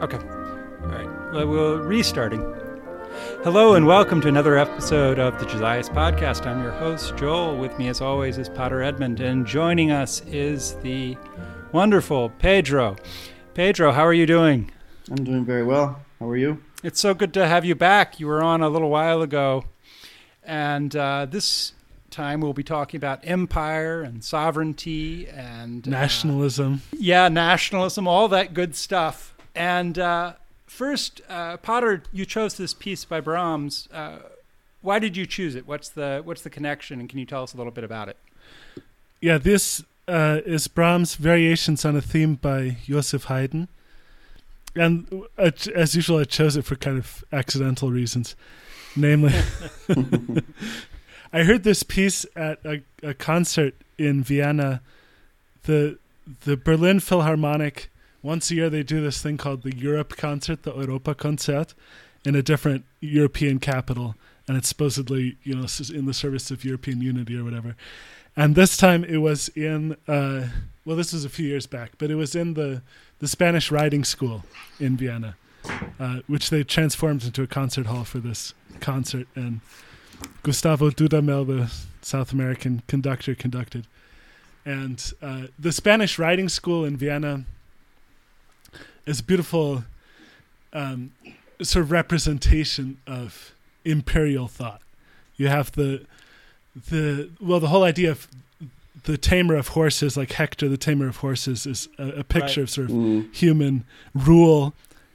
Okay. All right. Well, we're restarting. Hello and welcome to another episode of the Josias Podcast. I'm your host, Joel. With me, as always, is Potter Edmund. And joining us is the wonderful Pedro. Pedro, how are you doing? I'm doing very well. How are you? It's so good to have you back. You were on a little while ago. And this time we'll be talking about empire and sovereignty and nationalism. Nationalism, all that good stuff. And first, Potter, you chose this piece by Brahms. Why did you choose it? What's the connection, and can you tell us a little bit about it? Yeah, this is Brahms' Variations on a Theme by Joseph Haydn. And as usual, I chose it for kind of accidental reasons. Namely, I heard this piece at a concert in Vienna. The Berlin Philharmonic, once a year, they do this thing called the Europe Concert, the Europa Concert, in a different European capital. And it's supposedly, you know, in the service of European unity or whatever. And this time it was in, this was a few years back, but it was in the Spanish Riding School in Vienna, which they transformed into a concert hall for this concert. And Gustavo Dudamel, the South American conductor, conducted. And the Spanish Riding School in Vienna is a beautiful sort of representation of imperial thought. You have the whole idea of the tamer of horses, like Hector the tamer of horses, is a picture of sort of human rule.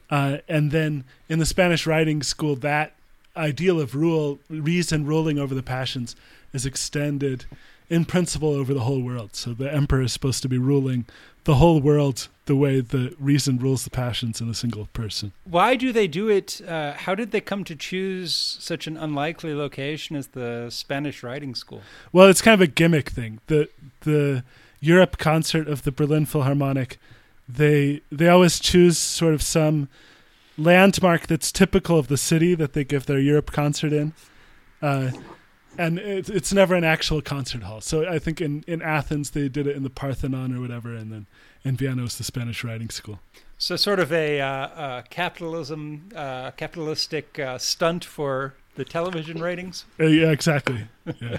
And then in the Spanish Riding School, that ideal of rule, reason ruling over the passions, is extended in principle over the whole world. So the emperor is supposed to be ruling the whole world the way the reason rules the passions in a single person. Why do they do it? How did they come to choose such an unlikely location as the Spanish Riding School? Well, it's kind of a gimmick thing. The Europe Concert of the Berlin Philharmonic, they always choose sort of some landmark that's typical of the city that they give their Europe concert in. And it's never an actual concert hall. So I think in Athens, they did it in the Parthenon or whatever. And then in Vienna was the Spanish Riding School. So sort of a capitalistic stunt for the television ratings. Yeah, exactly. Yeah.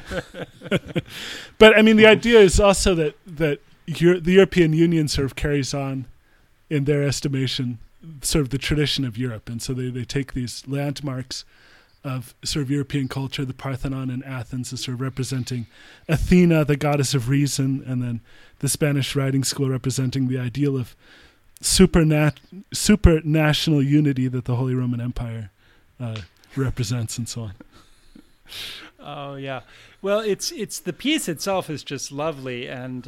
But I mean, the idea is also that the European Union sort of carries on, in their estimation, sort of the tradition of Europe. And so they take these landmarks of sort of European culture, the Parthenon in Athens is sort of representing Athena, the goddess of reason, and then the Spanish Riding School representing the ideal of supranational unity that the Holy Roman Empire represents, and so on. Oh, yeah. Well, it's the piece itself is just lovely, and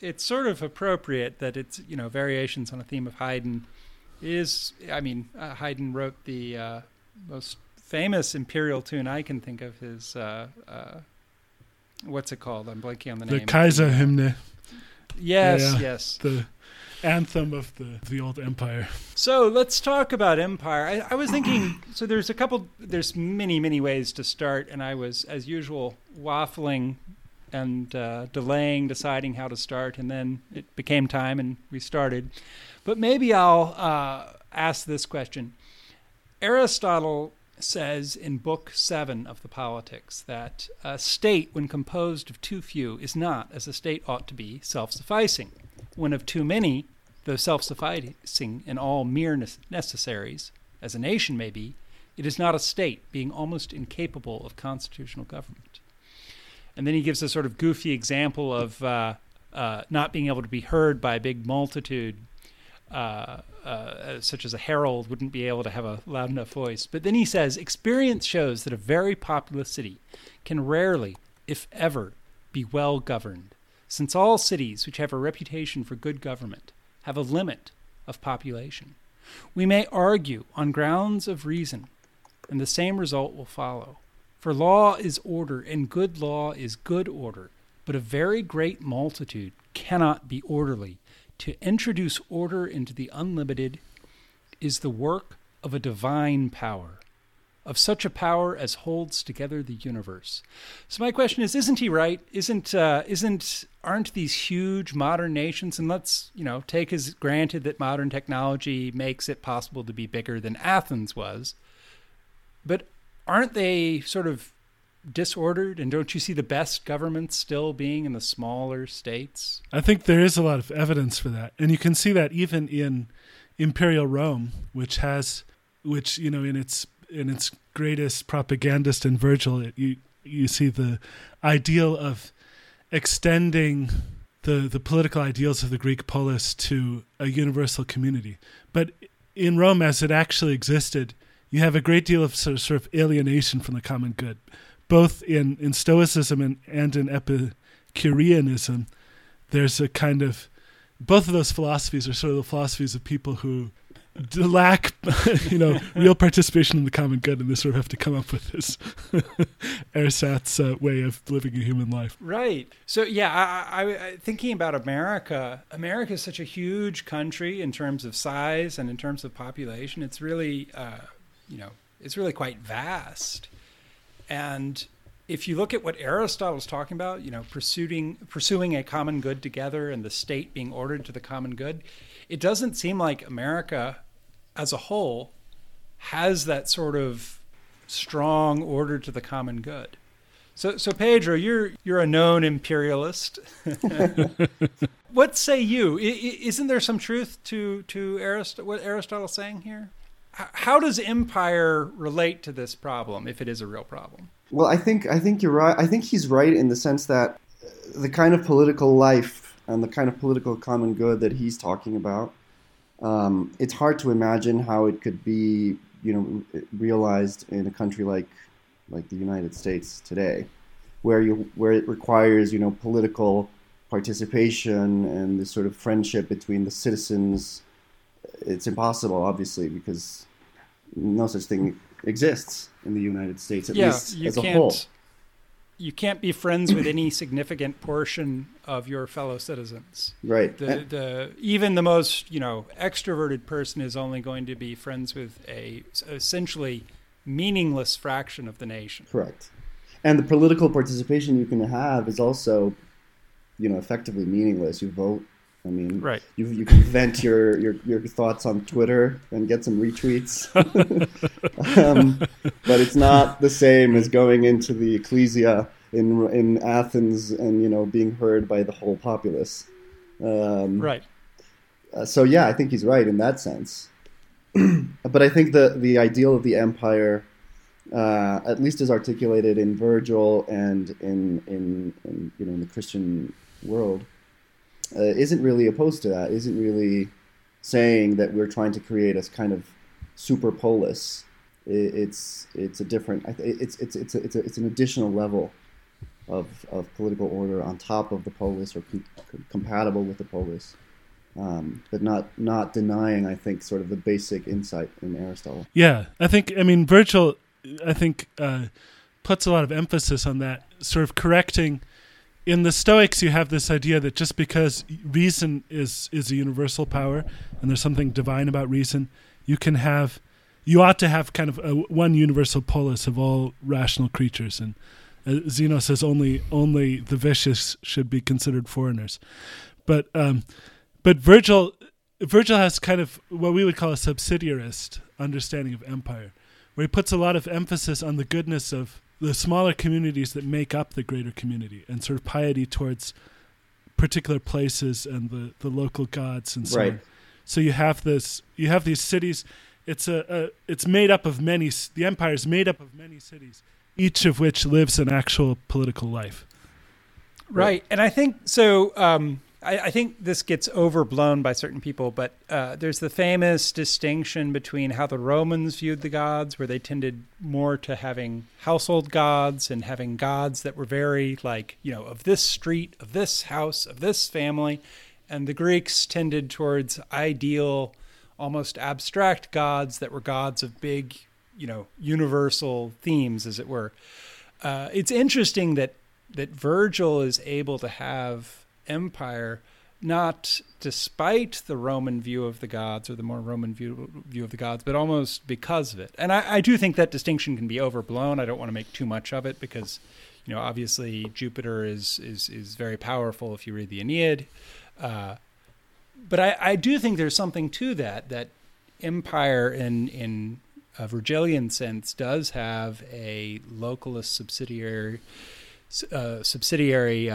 it's sort of appropriate that it's, you know, Variations on a Theme of Haydn is, I mean, Haydn wrote the most famous imperial tune I can think of is what's it called? I'm blanking on the name. The Kaiserhymne. Yes. The anthem of the old empire. So let's talk about empire. I was thinking. So there's many ways to start, and I was, as usual, waffling and delaying, deciding how to start, and then it became time, and we started. But maybe I'll ask this question. Aristotle says in Book 7 of the Politics that a state, when composed of too few, is not, as a state ought to be, self-sufficing. When of too many, though self-sufficing in all mere necessaries, as a nation may be, it is not a state, being almost incapable of constitutional government. And then he gives a sort of goofy example of not being able to be heard by a big multitude, such as a herald wouldn't be able to have a loud enough voice. But then he says, experience shows that a very populous city can rarely, if ever, be well governed, since all cities which have a reputation for good government have a limit of population. We may argue on grounds of reason, and the same result will follow. For law is order, and good law is good order, but a very great multitude cannot be orderly. To introduce order into the unlimited is the work of a divine power, of such a power as holds together the universe. So my question is, isn't he right? Aren't these huge modern nations, and let's, take as granted that modern technology makes it possible to be bigger than Athens was, but aren't they sort of disordered? And don't you see the best governments still being in the smaller states? I think there is a lot of evidence for that. And you can see that even in Imperial Rome, which in its greatest propagandist in Virgil, you see the ideal of extending the political ideals of the Greek polis to a universal community. But in Rome, as it actually existed, you have a great deal of sort of alienation from the common good, both in Stoicism and in Epicureanism. There's a kind of, both of those philosophies are sort of the philosophies of people who lack, real participation in the common good, and they sort of have to come up with this ersatz way of living a human life. Right. So yeah, I thinking about America. America is such a huge country in terms of size and in terms of population. It's really, it's really quite vast. And if you look at what Aristotle was talking about, pursuing a common good together and the state being ordered to the common good, it doesn't seem like America as a whole has that sort of strong order to the common good. So Pedro, you're a known imperialist. What say you? Isn't there some truth to what Aristotle's saying here? How does empire relate to this problem, if it is a real problem? Well, I think you're right. I think he's right in the sense that the kind of political life and the kind of political common good that he's talking about, it's hard to imagine how it could be, realized in a country like the United States today, where it requires, political participation and this sort of friendship between the citizens. It's impossible, obviously, because no such thing exists in the United States, at least as a whole. You can't be friends with any significant portion of your fellow citizens. Right. Even the most, extroverted person is only going to be friends with a essentially meaningless fraction of the nation. Correct. And the political participation you can have is also, effectively meaningless. You vote. I mean, right. You can vent your thoughts on Twitter and get some retweets, but it's not the same as going into the ecclesia in Athens and being heard by the whole populace. Right. So yeah, I think he's right in that sense. But I think the ideal of the empire, at least as articulated in Virgil and in the Christian world, isn't really opposed to that, isn't really saying that we're trying to create a kind of super polis. It's an additional level of political order on top of the polis, or compatible with the polis, but not denying, I think, sort of the basic insight in Aristotle. Yeah, Virgil, puts a lot of emphasis on that, sort of correcting. In the Stoics, you have this idea that just because reason is a universal power and there's something divine about reason, you ought to have kind of one universal polis of all rational creatures. And Zeno says only the vicious should be considered foreigners. But Virgil has kind of what we would call a subsidiarist understanding of empire, where he puts a lot of emphasis on the goodness of the smaller communities that make up the greater community, and sort of piety towards particular places and the local gods and so on. So you have these cities. It's made up of many. The empire is made up of many cities, each of which lives an actual political life. Right. And I think so. I think this gets overblown by certain people, but there's the famous distinction between how the Romans viewed the gods, where they tended more to having household gods and having gods that were very of this street, of this house, of this family. And the Greeks tended towards ideal, almost abstract gods that were gods of big, universal themes, as it were. It's interesting that Virgil is able to have empire not despite the Roman view of the gods or the more Roman view of the gods, but almost because of it. And I do think that distinction can be overblown. I don't want to make too much of it because, you know, obviously Jupiter is very powerful if you read the Aeneid. But I do think there's something to that empire in a Virgilian sense does have a localist subsidiary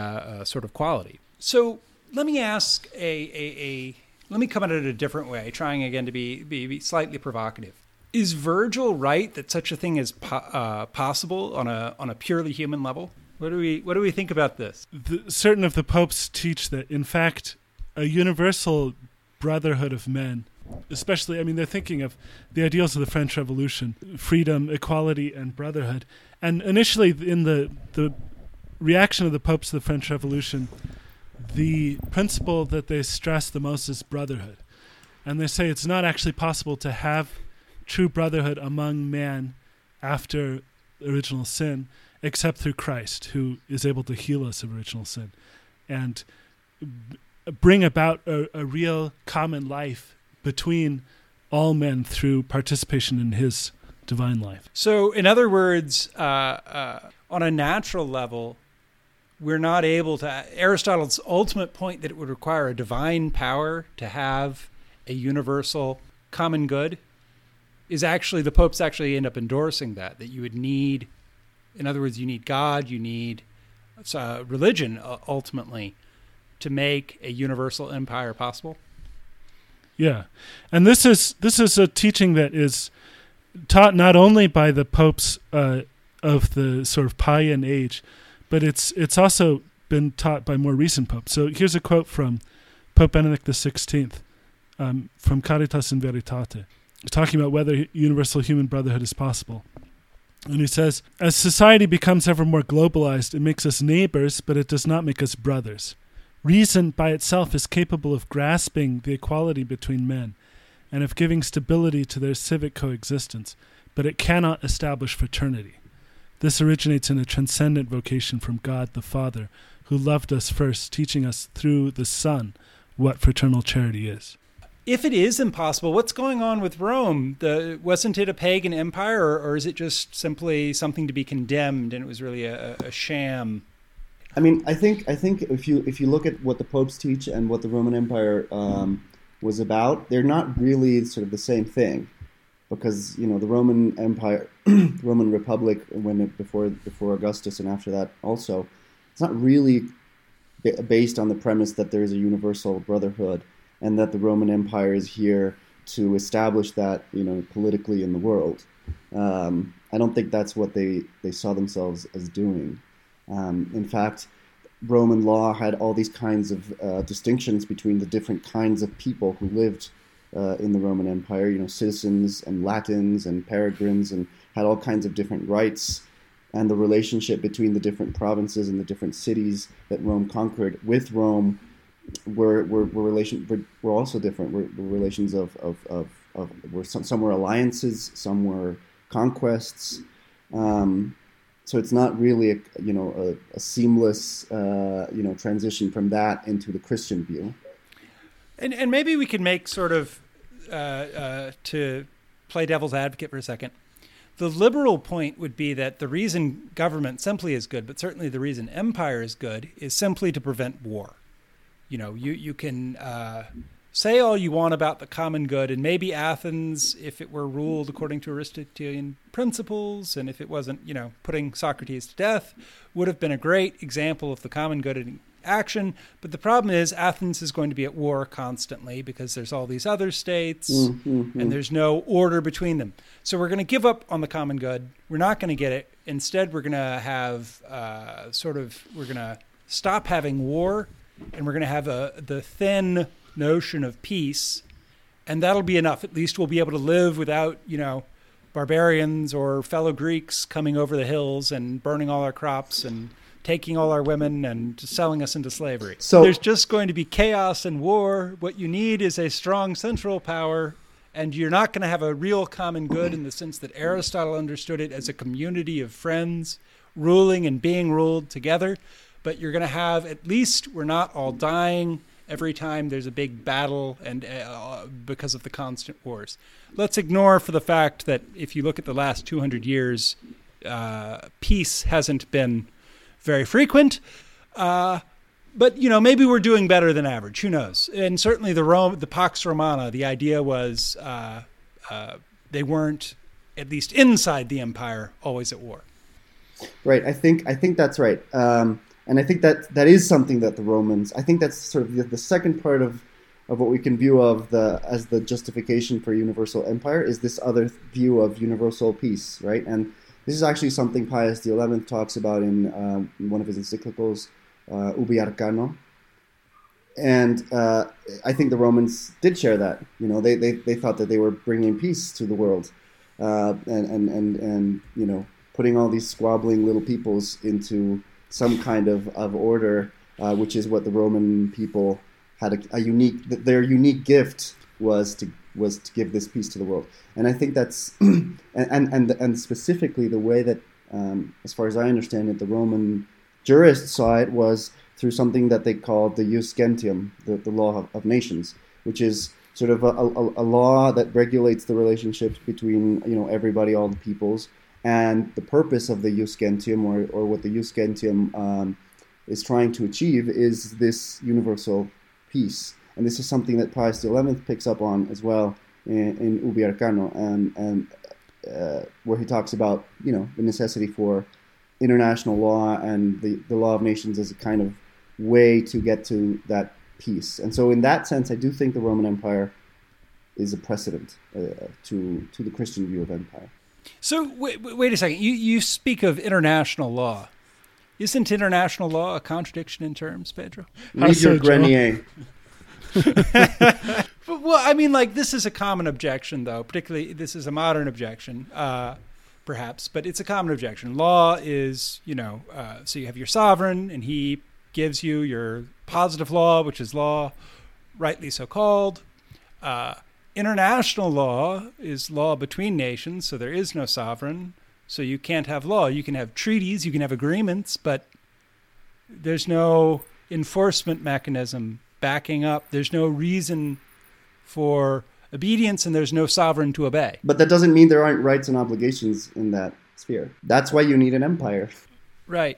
sort of quality. So let me ask let me come at it a different way, trying again to be slightly provocative. Is Virgil right that such a thing is possible on a purely human level? What do we think about this? Certain of the popes teach that, in fact, a universal brotherhood of men, especially, I mean, they're thinking of the ideals of the French Revolution, freedom, equality, and brotherhood. And initially, in the reaction of the popes to the French Revolution, the principle that they stress the most is brotherhood. And they say it's not actually possible to have true brotherhood among man after original sin, except through Christ, who is able to heal us of original sin and bring about a real common life between all men through participation in his divine life. So, in other words, on a natural level, we're not able to... Aristotle's ultimate point that it would require a divine power to have a universal common good is actually... The popes actually end up endorsing that you would need... In other words, you need God, you need religion, ultimately, to make a universal empire possible. Yeah. And this is a teaching that is taught not only by the popes of the sort of Pian age, but it's also been taught by more recent popes. So here's a quote from Pope Benedict XVI, from Caritas in Veritate, talking about whether universal human brotherhood is possible. And he says, as society becomes ever more globalized, it makes us neighbors, but it does not make us brothers. Reason by itself is capable of grasping the equality between men and of giving stability to their civic coexistence, but it cannot establish fraternity. This originates in a transcendent vocation from God the Father, who loved us first, teaching us through the Son what fraternal charity is. If it is impossible, what's going on with Rome? Wasn't it a pagan empire, or is it just simply something to be condemned and it was really a sham? I mean, I think if you look at what the popes teach and what the Roman Empire was about, they're not really sort of the same thing. Because, you know, the Roman Empire, Roman Republic, before Augustus and after that also, it's not really based on the premise that there is a universal brotherhood and that the Roman Empire is here to establish that, you know, politically in the world. I don't think that's what they saw themselves as doing. In fact, Roman law had all these kinds of distinctions between the different kinds of people who lived in the Roman Empire, you know, citizens and Latins and peregrines, and had all kinds of different rights, and the relationship between the different provinces and the different cities that Rome conquered with Rome were also different. Were relations of were some were alliances, some were conquests. So it's not really a seamless transition from that into the Christian view. And maybe we could make sort of, to play devil's advocate for a second, the liberal point would be that the reason government simply is good, but certainly the reason empire is good, is simply to prevent war. You know, you can say all you want about the common good, and maybe Athens, if it were ruled according to Aristotelian principles, and if it wasn't, you know, putting Socrates to death, would have been a great example of the common good in action. But the problem is Athens is going to be at war constantly because there's all these other states and there's no order between them. So we're going to give up on the common good. We're not going to get it. Instead, we're going to have we're going to stop having war, and we're going to have the thin notion of peace, and that'll be enough. At least we'll be able to live without, you know, barbarians or fellow Greeks coming over the hills and burning all our crops and taking all our women and selling us into slavery. So there's just going to be chaos and war. What you need is a strong central power, and you're not going to have a real common good in the sense that Aristotle understood it as a community of friends ruling and being ruled together. But you're going to have, at least we're not all dying every time there's a big battle and because of the constant wars. Let's ignore for the fact that if you look at the last 200 years, peace hasn't been very frequent. But, you know, maybe we're doing better than average. Who knows? And certainly the Pax Romana, the idea was they weren't, at least inside the empire, always at war. Right. I think that's right. And I think that is something that the Romans, I think that's sort of the second part of what we can view of as the justification for universal empire is this other view of universal peace, right? And this is actually something Pius XI talks about in one of his encyclicals, Ubi Arcano. And I think the Romans did share that. You know, they thought that they were bringing peace to the world and you know, putting all these squabbling little peoples into some kind of order, which is what the Roman people had their unique gift was to give this peace to the world. And I think that's, and specifically the way that, as far as I understand it, the Roman jurists saw it was through something that they called the jus gentium, the law of nations, which is sort of a law that regulates the relationships between, you know, everybody, all the peoples. And the purpose of the jus gentium, or what the jus gentium is trying to achieve, is this universal peace. And this is something that Pius XI picks up on as well in Ubi Arcano, and where he talks about, you know, the necessity for international law and the law of nations as a kind of way to get to that peace. And so in that sense, I do think the Roman Empire is a precedent to the Christian view of empire. So wait a second. You speak of international law. Isn't international law a contradiction in terms, Pedro? Read your Grenier. Well, I mean, like, this is a common objection, though. Particularly, this is a modern objection, perhaps, but it's a common objection. Law is, you know, so you have your sovereign, and he gives you your positive law, which is law, rightly so called. International law is law between nations, so there is no sovereign, so you can't have law. You can have treaties, you can have agreements, but there's no enforcement mechanism backing up. There's no reason for obedience, and there's no sovereign to obey. But that doesn't mean there aren't rights and obligations in that sphere. That's why you need an empire. Right.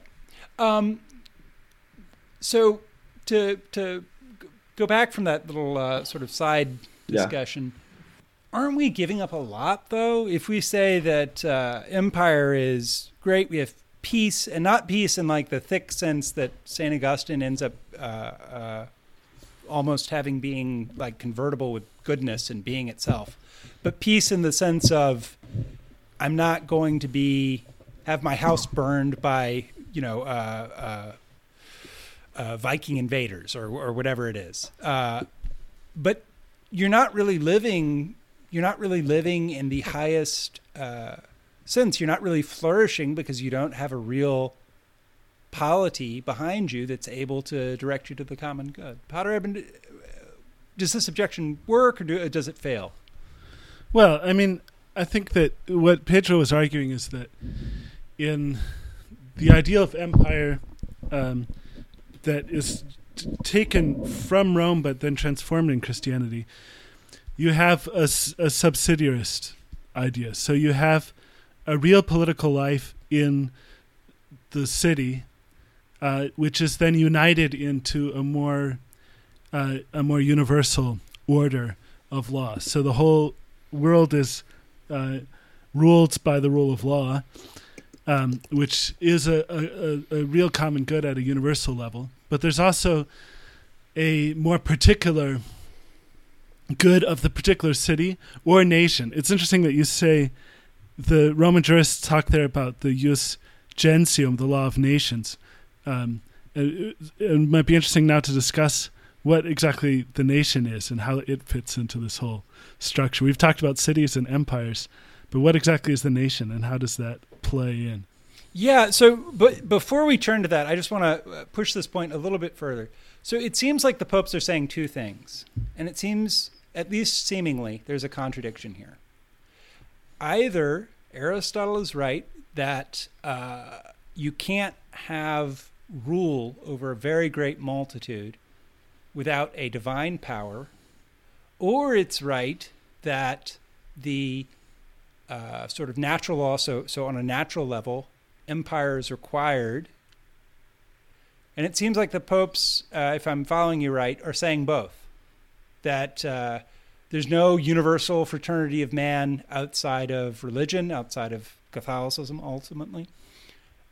So to go back from that little sort of side discussion. Yeah. Aren't we giving up a lot, though, if we say that empire is great, we have peace, and not peace in like the thick sense that St. Augustine ends up almost having being like convertible with goodness and being itself, but peace in the sense of I'm not going to have my house burned by, you know, Viking invaders or whatever it is. But you're not really living in the highest sense. You're not really flourishing because you don't have a real polity behind you that's able to direct you to the common good. Padre Eben, does this objection work, or does it fail? Well, I mean, I think that what Pedro was arguing is that in the idea of empire that is taken from Rome but then transformed in Christianity, you have a subsidiarist idea. So you have a real political life in the city, which is then united into a more universal order of law. So the whole world is ruled by the rule of law, which is a real common good at a universal level. But there's also a more particular good of the particular city or nation. It's interesting that you say the Roman jurists talk there about the jus gentium, the law of nations. It might be interesting now to discuss what exactly the nation is and how it fits into this whole structure. We've talked about cities and empires, but what exactly is the nation and how does that play in? Yeah, so but before we turn to that, I just want to push this point a little bit further. So it seems like the popes are saying two things, and it seems, at least seemingly, there's a contradiction here. Either Aristotle is right that you can't have rule over a very great multitude without a divine power, or it's right that the sort of natural law, so on a natural level, empire is required. And it seems like the popes, if I'm following you right, are saying both, that there's no universal fraternity of man outside of religion, outside of Catholicism, ultimately,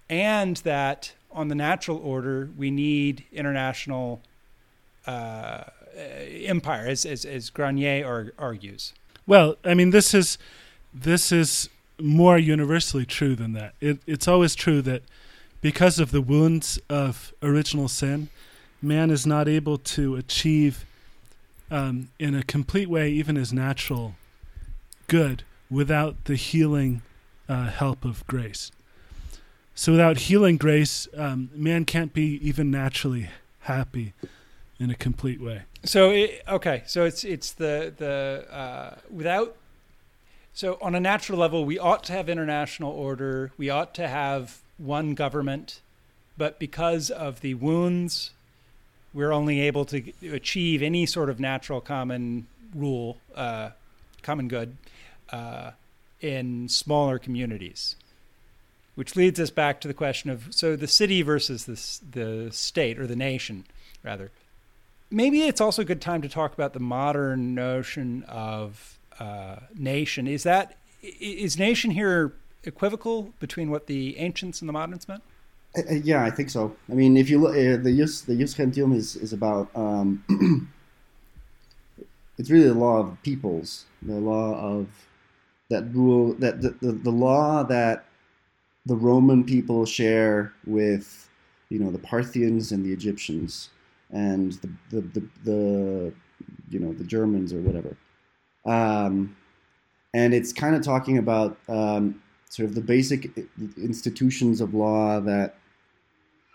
and that on the natural order, we need international empire, as Granier argues. Well, I mean, this is more universally true than that. It's always true that because of the wounds of original sin, man is not able to achieve in a complete way even his natural good without the healing help of grace. So without healing grace, man can't be even naturally happy in a complete way. So it's the without. So on a natural level, we ought to have international order. We ought to have one government, but because of the wounds, we're only able to achieve any sort of natural common rule, common good, in smaller communities. Which leads us back to the question of, so the city versus the state, or the nation, rather. Maybe it's also a good time to talk about the modern notion of nation. Is nation here equivocal between what the ancients and the moderns meant? Yeah, I think so. I mean, if you look, the jus gentium is about it's really the law of peoples, the law of that rule, that the law that the Roman people share with, the Parthians and the Egyptians and the the Germans or whatever. And it's kind of talking about sort of the basic institutions of law that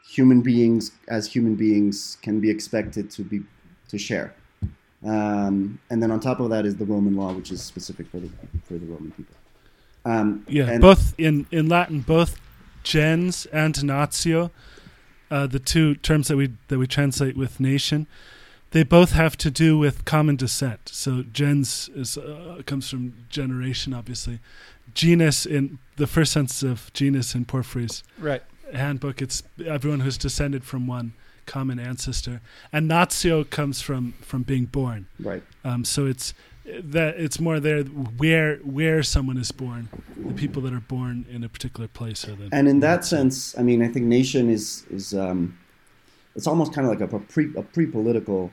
human beings can be expected to share. And then on top of that is the Roman law, which is specific for the Roman people. Both in Latin, both gens and natio, the two terms that we translate with nation, they both have to do with common descent. So gens comes from generation, obviously. Genus, in the first sense of genus in Porphyry's handbook, it's everyone who's descended from one common ancestor. And natio comes from being born. Right. So it's more there where someone is born. The people that are born in a particular place are the. And in that sense, I mean, I think nation is it's almost kind of like a pre-political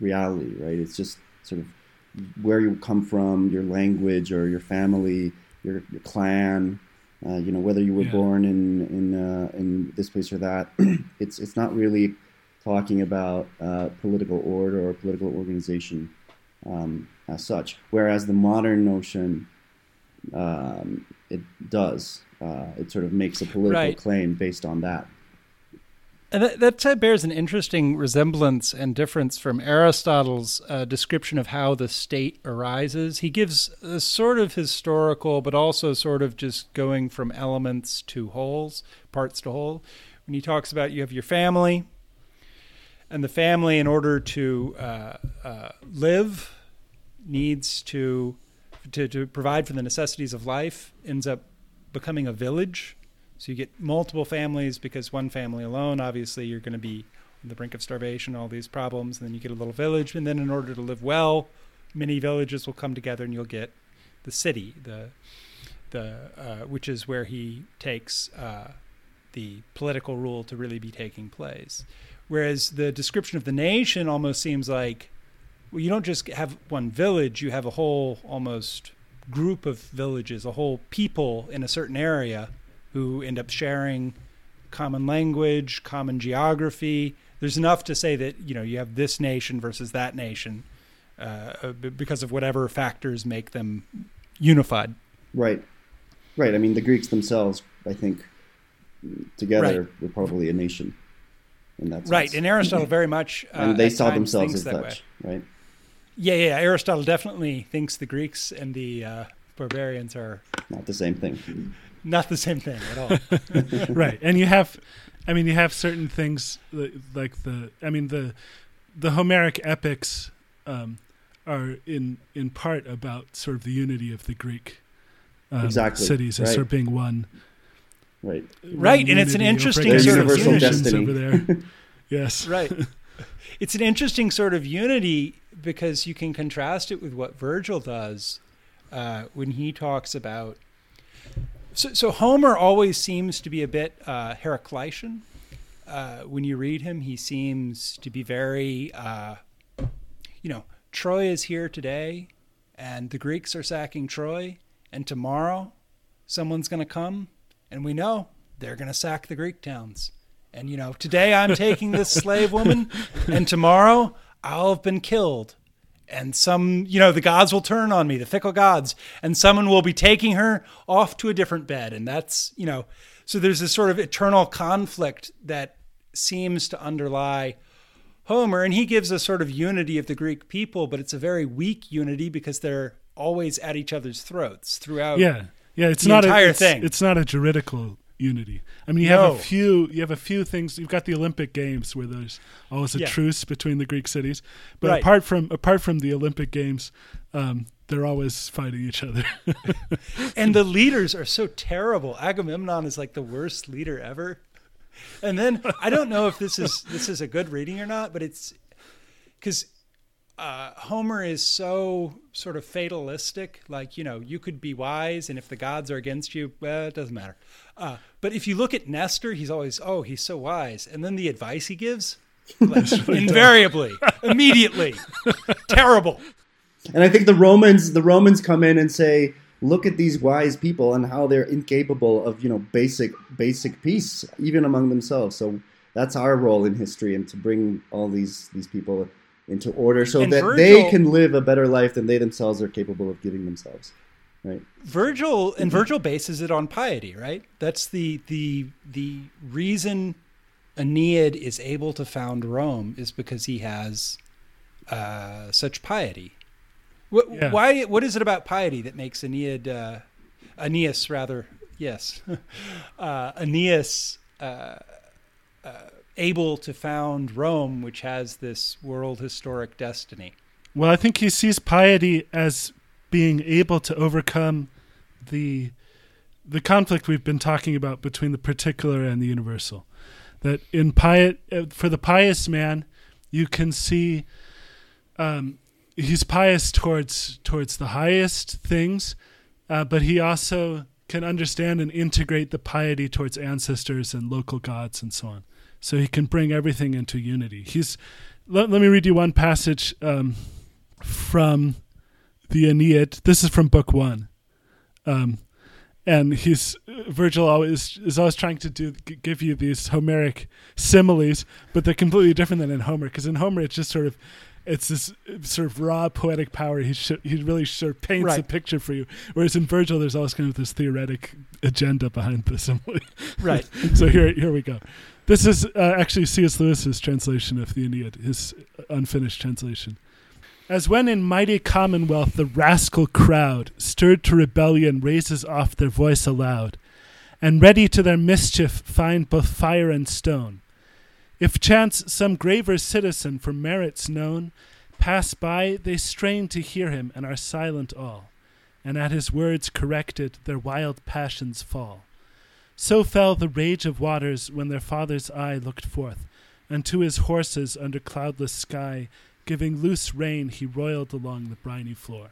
reality, right? It's just sort of where you come from, your language or your family, your clan, whether you were born in this place or that. It's not really talking about political order or political organization as such. Whereas the modern notion, it does. It sort of makes a political claim based on that. And that bears an interesting resemblance and difference from Aristotle's description of how the state arises. He gives a sort of historical, but also sort of just going from elements to wholes, parts to whole. When he talks about you have your family, and the family, in order to live, needs to provide for the necessities of life, ends up becoming a village. So you get multiple families because one family alone, obviously, you're going to be on the brink of starvation, all these problems, and then you get a little village. And then in order to live well, many villages will come together and you'll get the city, the which is where he takes the political rule to really be taking place. Whereas the description of the nation almost seems like, well, you don't just have one village, you have a whole almost group of villages, a whole people in a certain area who end up sharing common language, common geography. There's enough to say that, you have this nation versus that nation because of whatever factors make them unified. Right. I mean, the Greeks themselves, I think, together were probably a nation in that sense. Right, and Aristotle very much and they saw themselves as such, right? Yeah, Aristotle definitely thinks the Greeks and the barbarians are... Not the same thing. Not the same thing at all. Right. And you have certain things like the the Homeric epics are in part about sort of the unity of the Greek cities as sort of being one. Right, and it's an interesting sort of unity over there. Yes. Right. It's an interesting sort of unity because you can contrast it with what Virgil does when he talks about. So Homer always seems to be a bit Heraclitian. When you read him, he seems to be very, Troy is here today and the Greeks are sacking Troy, and tomorrow someone's going to come and we know they're going to sack the Greek towns. And, today I'm taking this slave woman and tomorrow I'll have been killed. And some, the gods will turn on me, the fickle gods, and someone will be taking her off to a different bed. And that's, so there's this sort of eternal conflict that seems to underlie Homer. And he gives a sort of unity of the Greek people, but it's a very weak unity because they're always at each other's throats throughout. Yeah. It's not the entire thing. It's not a juridical unity. I mean, you have a few things. You've got the Olympic Games where there's always a truce between the Greek cities, but apart from the Olympic Games, they're always fighting each other. And the leaders are so terrible. Agamemnon is like the worst leader ever. And then I don't know if this is a good reading or not, but it's because Homer is so sort of fatalistic, like, you could be wise, and if the gods are against you, well, it doesn't matter. But if you look at Nestor, he's always, he's so wise. And then the advice he gives, like, invariably, immediately, terrible. And I think the Romans come in and say, look at these wise people and how they're incapable of, basic peace, even among themselves. So that's our role in history, and to bring all these people into order so that they can live a better life than they themselves are capable of giving themselves. Right. Virgil bases it on piety, right? That's the reason Aeneid is able to found Rome is because he has such piety. Why? What is it about piety that makes Aeneas able to found Rome, which has this world historic destiny? Well, I think he sees piety as being able to overcome the conflict we've been talking about between the particular and the universal. That for the pious man, you can see he's pious towards the highest things, but he also can understand and integrate the piety towards ancestors and local gods and so on. So he can bring everything into unity. Let me read you one passage from the Aeneid. This is from Book 1, and Virgil is always trying to give you these Homeric similes, but they're completely different than in Homer. Because in Homer, it's just sort of this sort of raw poetic power. He really sort of paints a picture for you. Whereas in Virgil, there's always kind of this theoretic agenda behind the simile. Right. So here we go. This is actually C.S. Lewis's translation of the Aeneid, his unfinished translation. As when in mighty commonwealth the rascal crowd, stirred to rebellion, raises off their voice aloud, and ready to their mischief find both fire and stone. If chance some graver citizen for merits known pass by, they strain to hear him and are silent all, and at his words corrected their wild passions fall. So fell the rage of waters when their father's eye looked forth, and to his horses under cloudless sky, giving loose rein, he roiled along the briny floor.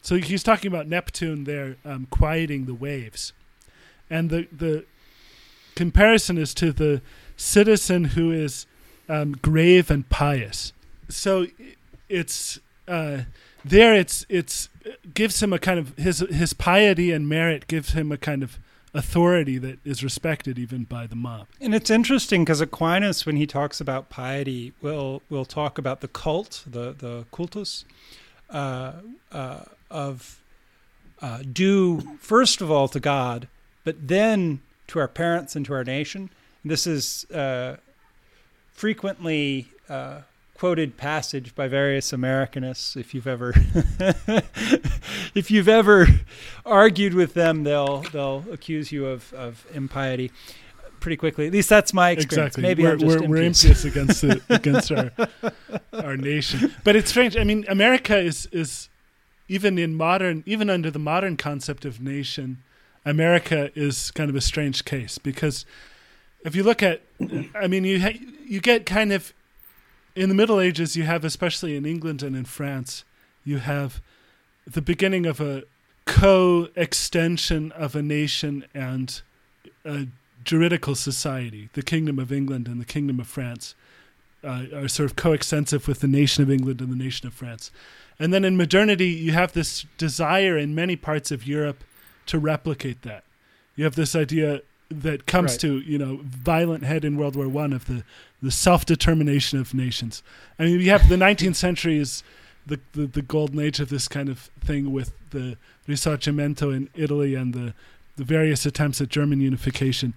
So he's talking about Neptune there, quieting the waves. And the comparison is to the citizen who is grave and pious. So it's gives him a kind of, his piety and merit gives him a kind of authority that is respected even by the mob. And it's interesting because Aquinas, when he talks about piety, will talk about the cult, the cultus, of due first of all to God, but then to our parents and to our nation. And this is frequently quoted passage by various Americanists. If you've ever argued with them, they'll accuse you of impiety. pretty quickly. At least that's my experience. Exactly. Maybe we're impious against our nation. But it's strange. I mean, America is even under the modern concept of nation, America is kind of a strange case, because if you look at, I mean, you get kind of, in the Middle Ages, you have, especially in England and in France, you have the beginning of a co-extension of a nation and a juridical society. The Kingdom of England and the Kingdom of France are sort of coextensive with the nation of England and the nation of France. And then in modernity, you have this desire in many parts of Europe to replicate that. You have this idea that comes to, violent head in World War I of the self-determination of nations. I mean, you have the 19th century is the golden age of this kind of thing, with the Risorgimento in Italy and the various attempts at German unification,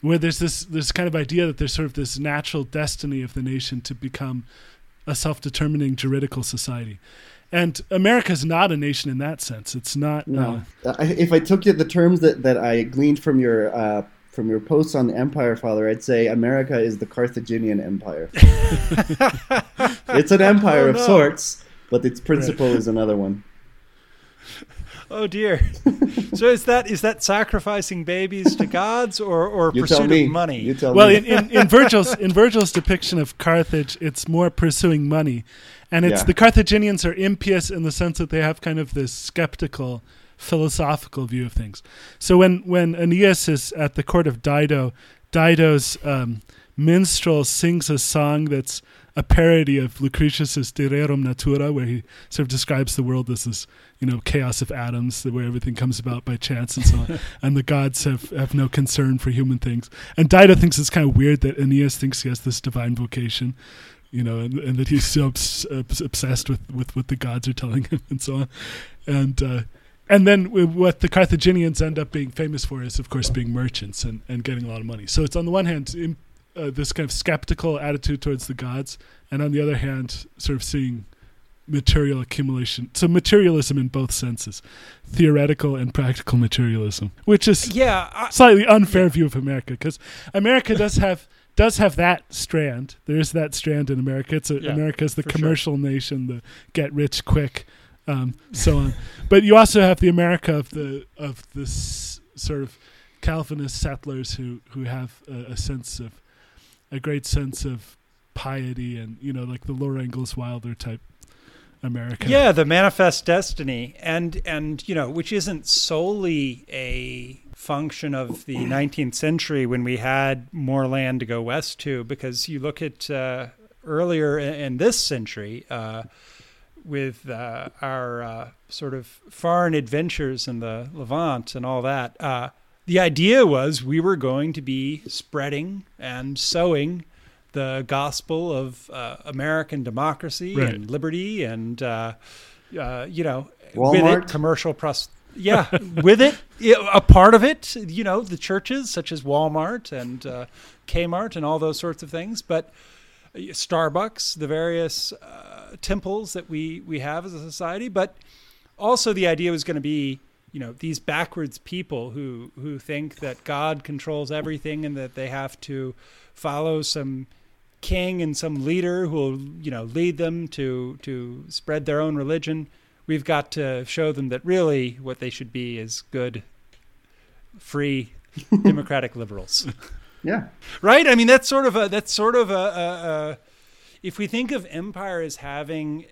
where there's this kind of idea that there's sort of this natural destiny of the nation to become a self-determining juridical society. And America's not a nation in that sense. It's not. No. If I took the terms that I gleaned from your posts on the Empire, Father, I'd say America is the Carthaginian Empire. It's an empire of sorts, but its principle is another one. Oh dear! So is that sacrificing babies to gods or pursuit of money? You tell me. Well, in Virgil's depiction of Carthage, it's more pursuing money, and it's the Carthaginians are impious in the sense that they have kind of this skeptical, philosophical view of things. So when Aeneas is at the court of Dido, Dido's minstrel sings a song that's a parody of Lucretius's De Rerum Natura, where he sort of describes the world as this, chaos of atoms, where everything comes about by chance and so on, and the gods have no concern for human things. And Dido thinks it's kind of weird that Aeneas thinks he has this divine vocation, and that he's so obsessed with what the gods are telling him and so on. And then what the Carthaginians end up being famous for is, of course, being merchants and getting a lot of money. So it's on the one hand this kind of skeptical attitude towards the gods, and on the other hand, sort of seeing material accumulation. So materialism in both senses, theoretical and practical materialism, which is slightly unfair view of America, because America does have that strand. There is that strand in America. America's the commercial nation, the get rich quick. So on, but you also have the America of this sort of Calvinist settlers who have a great sense of piety and like the Laura Ingalls Wilder type America. Yeah, the manifest destiny, and which isn't solely a function of the 19th century when we had more land to go west to, because you look at earlier in this century. With our sort of foreign adventures in the Levant and all that, the idea was we were going to be spreading and sowing the gospel of American democracy and liberty and, Walmart. With it, commercial with it, a part of it, the churches such as Walmart and Kmart and all those sorts of things. But Starbucks, the various temples that we have as a society, but also the idea was going to be, these backwards people who think that God controls everything and that they have to follow some king and some leader who will, lead them to spread their own religion. We've got to show them that really what they should be is good, free, democratic liberals. Yeah. Right. I mean, that's sort of a if we think of empire as having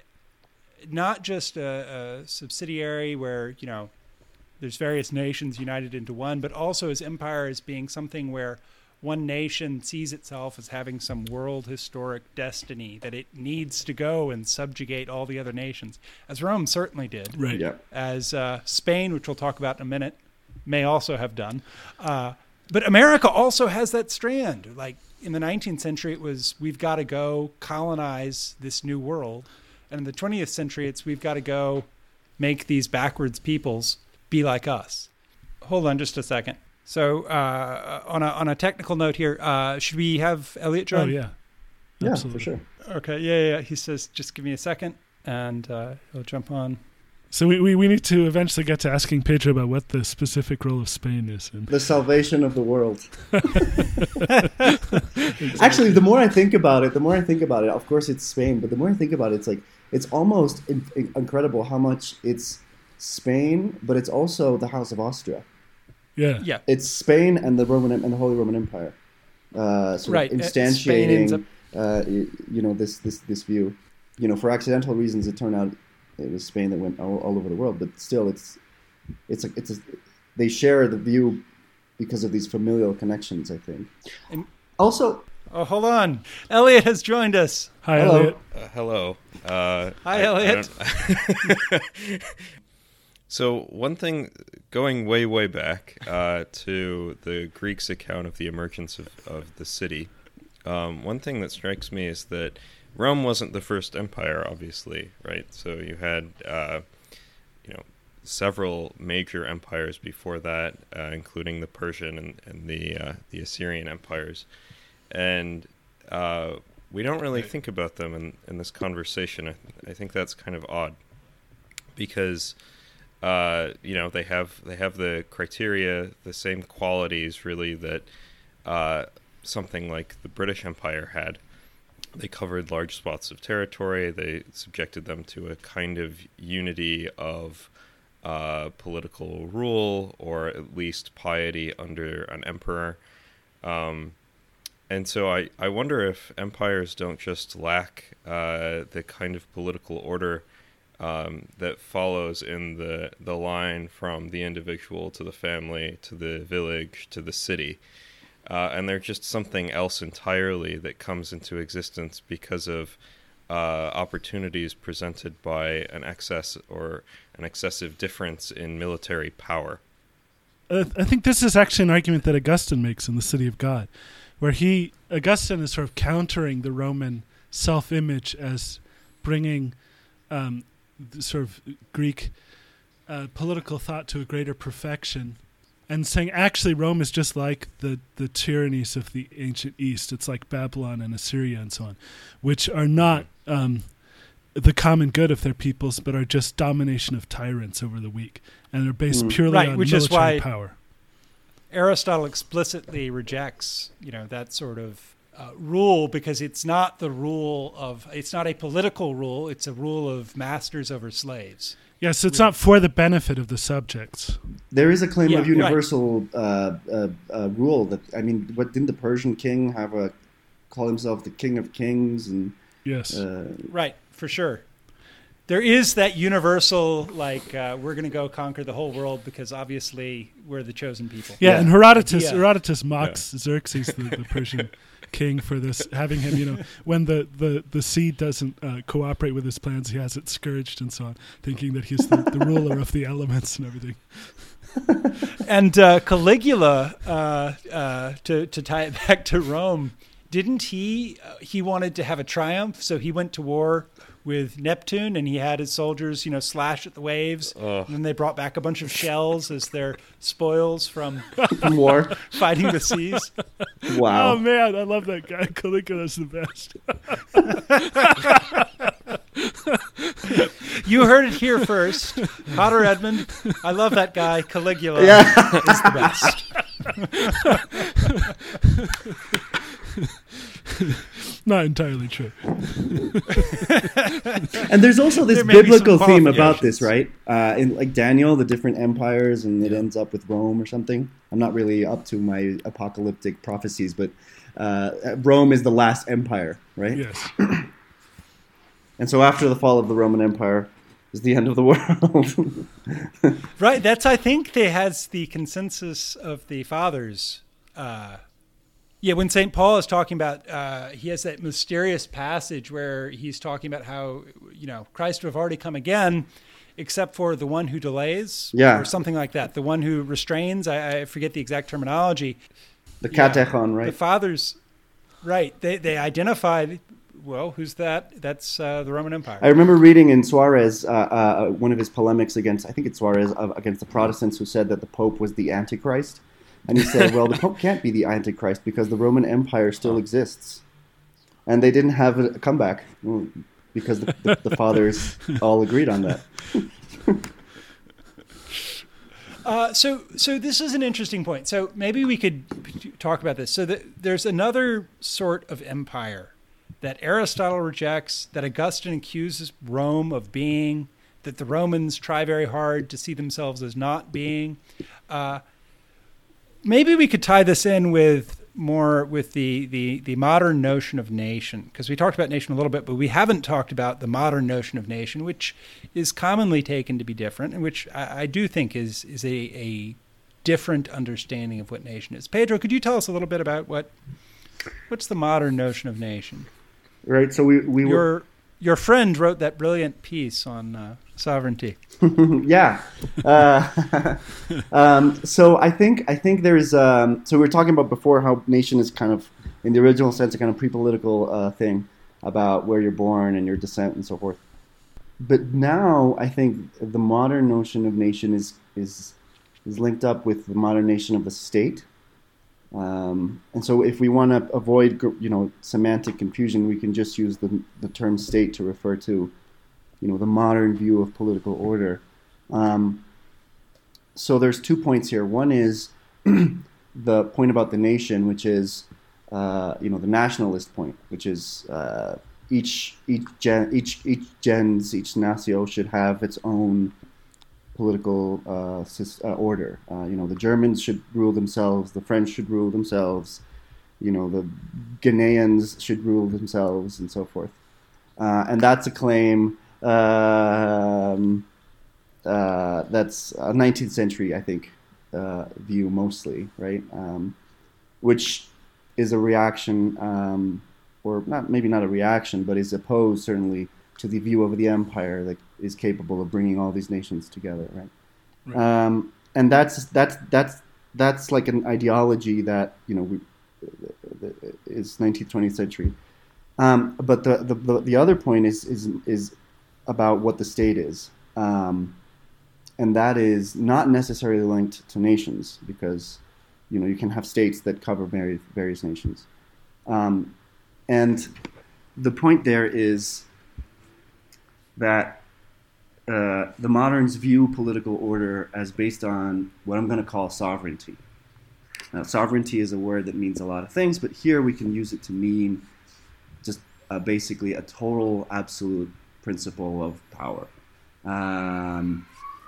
not just a subsidiary where, there's various nations united into one, but also as empire as being something where one nation sees itself as having some world historic destiny that it needs to go and subjugate all the other nations, as Rome certainly did. Right. Yeah. As Spain, which we'll talk about in a minute, may also have done. But America also has that strand. Like in the 19th century, it was, we've got to go colonize this new world. And in the 20th century, it's, we've got to go make these backwards peoples be like us. Hold on just a second. So on a technical note here, should we have Elliot join? Oh, yeah. Absolutely. Yeah, for sure. Okay, yeah. He says, just give me a second, and he'll jump on. So we need to eventually get to asking Pedro about what the specific role of Spain is. The salvation of the world. Exactly. Actually, the more I think about it, of course it's Spain, but the more I think about it, it's like, it's almost incredible how much it's Spain, but it's also the House of Austria. Yeah. Yeah. It's Spain and the Holy Roman Empire. Sort of instantiating, this view. You know, for accidental reasons, it turned out it was Spain that went all over the world, but still, they share the view because of these familial connections, I think. And also, hold on, Elliot has joined us. Hi, hello. Elliot. Hello. Hi, Elliot. So one thing, going way, way back to the Greeks' account of the emergence of the city, one thing that strikes me is that Rome wasn't the first empire, obviously, right? So you had, several major empires before that, including the Persian and the Assyrian empires, and we don't really think about them in this conversation. I think that's kind of odd, because they have the criteria, the same qualities, really, that something like the British Empire had. They covered large swaths of territory. They subjected them to a kind of unity of political rule, or at least piety under an emperor. And so I wonder if empires don't just lack the kind of political order that follows in the line from the individual to the family to the village to the city. And they're just something else entirely that comes into existence because of opportunities presented by an excess or an excessive difference in military power. I think this is actually an argument that Augustine makes in The City of God, where Augustine is sort of countering the Roman self-image as bringing sort of Greek political thought to a greater perfection, and saying, actually, Rome is just like the tyrannies of the ancient East. It's like Babylon and Assyria and so on, which are not the common good of their peoples, but are just domination of tyrants over the weak. And are based purely on which military is why power. Aristotle explicitly rejects, that sort of rule, because it's not a political rule. It's a rule of masters over slaves. Yes, it's not for the benefit of the subjects. There is a claim of universal rule. What didn't the Persian king call himself the king of kings? And yes, right, for sure. There is that universal, we're going to go conquer the whole world because obviously we're the chosen people. Yeah, and Herodotus mocks Xerxes, the Persian king, for this, having him, when the sea doesn't cooperate with his plans, he has it scourged and so on, thinking that he's the ruler of the elements and everything. And Caligula, to tie it back to Rome, didn't he wanted to have a triumph, so he went to war with Neptune, and he had his soldiers, slash at the waves, and then they brought back a bunch of shells as their spoils from war, fighting the seas. Wow! Oh man, I love that guy. Caligula's the best. You heard it here first, Potter Edmund. I love that guy. Caligula is the best. Not entirely true. And there's also this biblical theme about this, right? In Daniel, the different empires, and it ends up with Rome or something. I'm not really up to my apocalyptic prophecies, but Rome is the last empire, right? Yes. And so after the fall of the Roman Empire is the end of the world. Right. That's, I think, has the consensus of the fathers. Yeah, when St. Paul is talking about, he has that mysterious passage where he's talking about how, Christ would have already come again, except for the one who delays, or something like that. The one who restrains, I forget the exact terminology. The catechon, right? The fathers, right. They identified, well, who's that? That's the Roman Empire. I remember reading in Suarez, one of his polemics against, I think it's Suarez, against the Protestants, who said that the Pope was the Antichrist. And he said, well, the Pope can't be the Antichrist because the Roman Empire still exists. And they didn't have a comeback because the fathers all agreed on that. So this is an interesting point. So maybe we could talk about this. So there's another sort of empire that Aristotle rejects, that Augustine accuses Rome of being, that the Romans try very hard to see themselves as not being. Maybe we could tie this in with more with the modern notion of nation, because we talked about nation a little bit, but we haven't talked about the modern notion of nation, which is commonly taken to be different, and which I do think is a different understanding of what nation is. Pedro, could you tell us a little bit about what's the modern notion of nation? Right. So your friend wrote that brilliant piece on sovereignty. Yeah. So I think there's so we were talking about before how nation is kind of, in the original sense, a kind of pre-political thing about where you're born and your descent and so forth. But now I think the modern notion of nation is linked up with the modern nation of the state. And so if we want to avoid, semantic confusion, we can just use the term state to refer to the modern view of political order. So there's 2 points here. One is the point about the nation, which is, the nationalist point, which is each natio should have its own political order. The Germans should rule themselves. The French should rule themselves. The Ghanaians should rule themselves, and so forth. And that's a claim. That's a 19th century, I think, view mostly, right? Which is a reaction, but is opposed certainly to the view of the empire that is capable of bringing all these nations together, right? Right. And that's like an ideology that is 19th, 20th century. But the other point is about what the state is, and that is not necessarily linked to nations, because you can have states that cover various nations, and the point there is that the moderns view political order as based on what I'm going to call sovereignty. Now, sovereignty is a word that means a lot of things, but here we can use it to mean just basically a total absolute principle of power,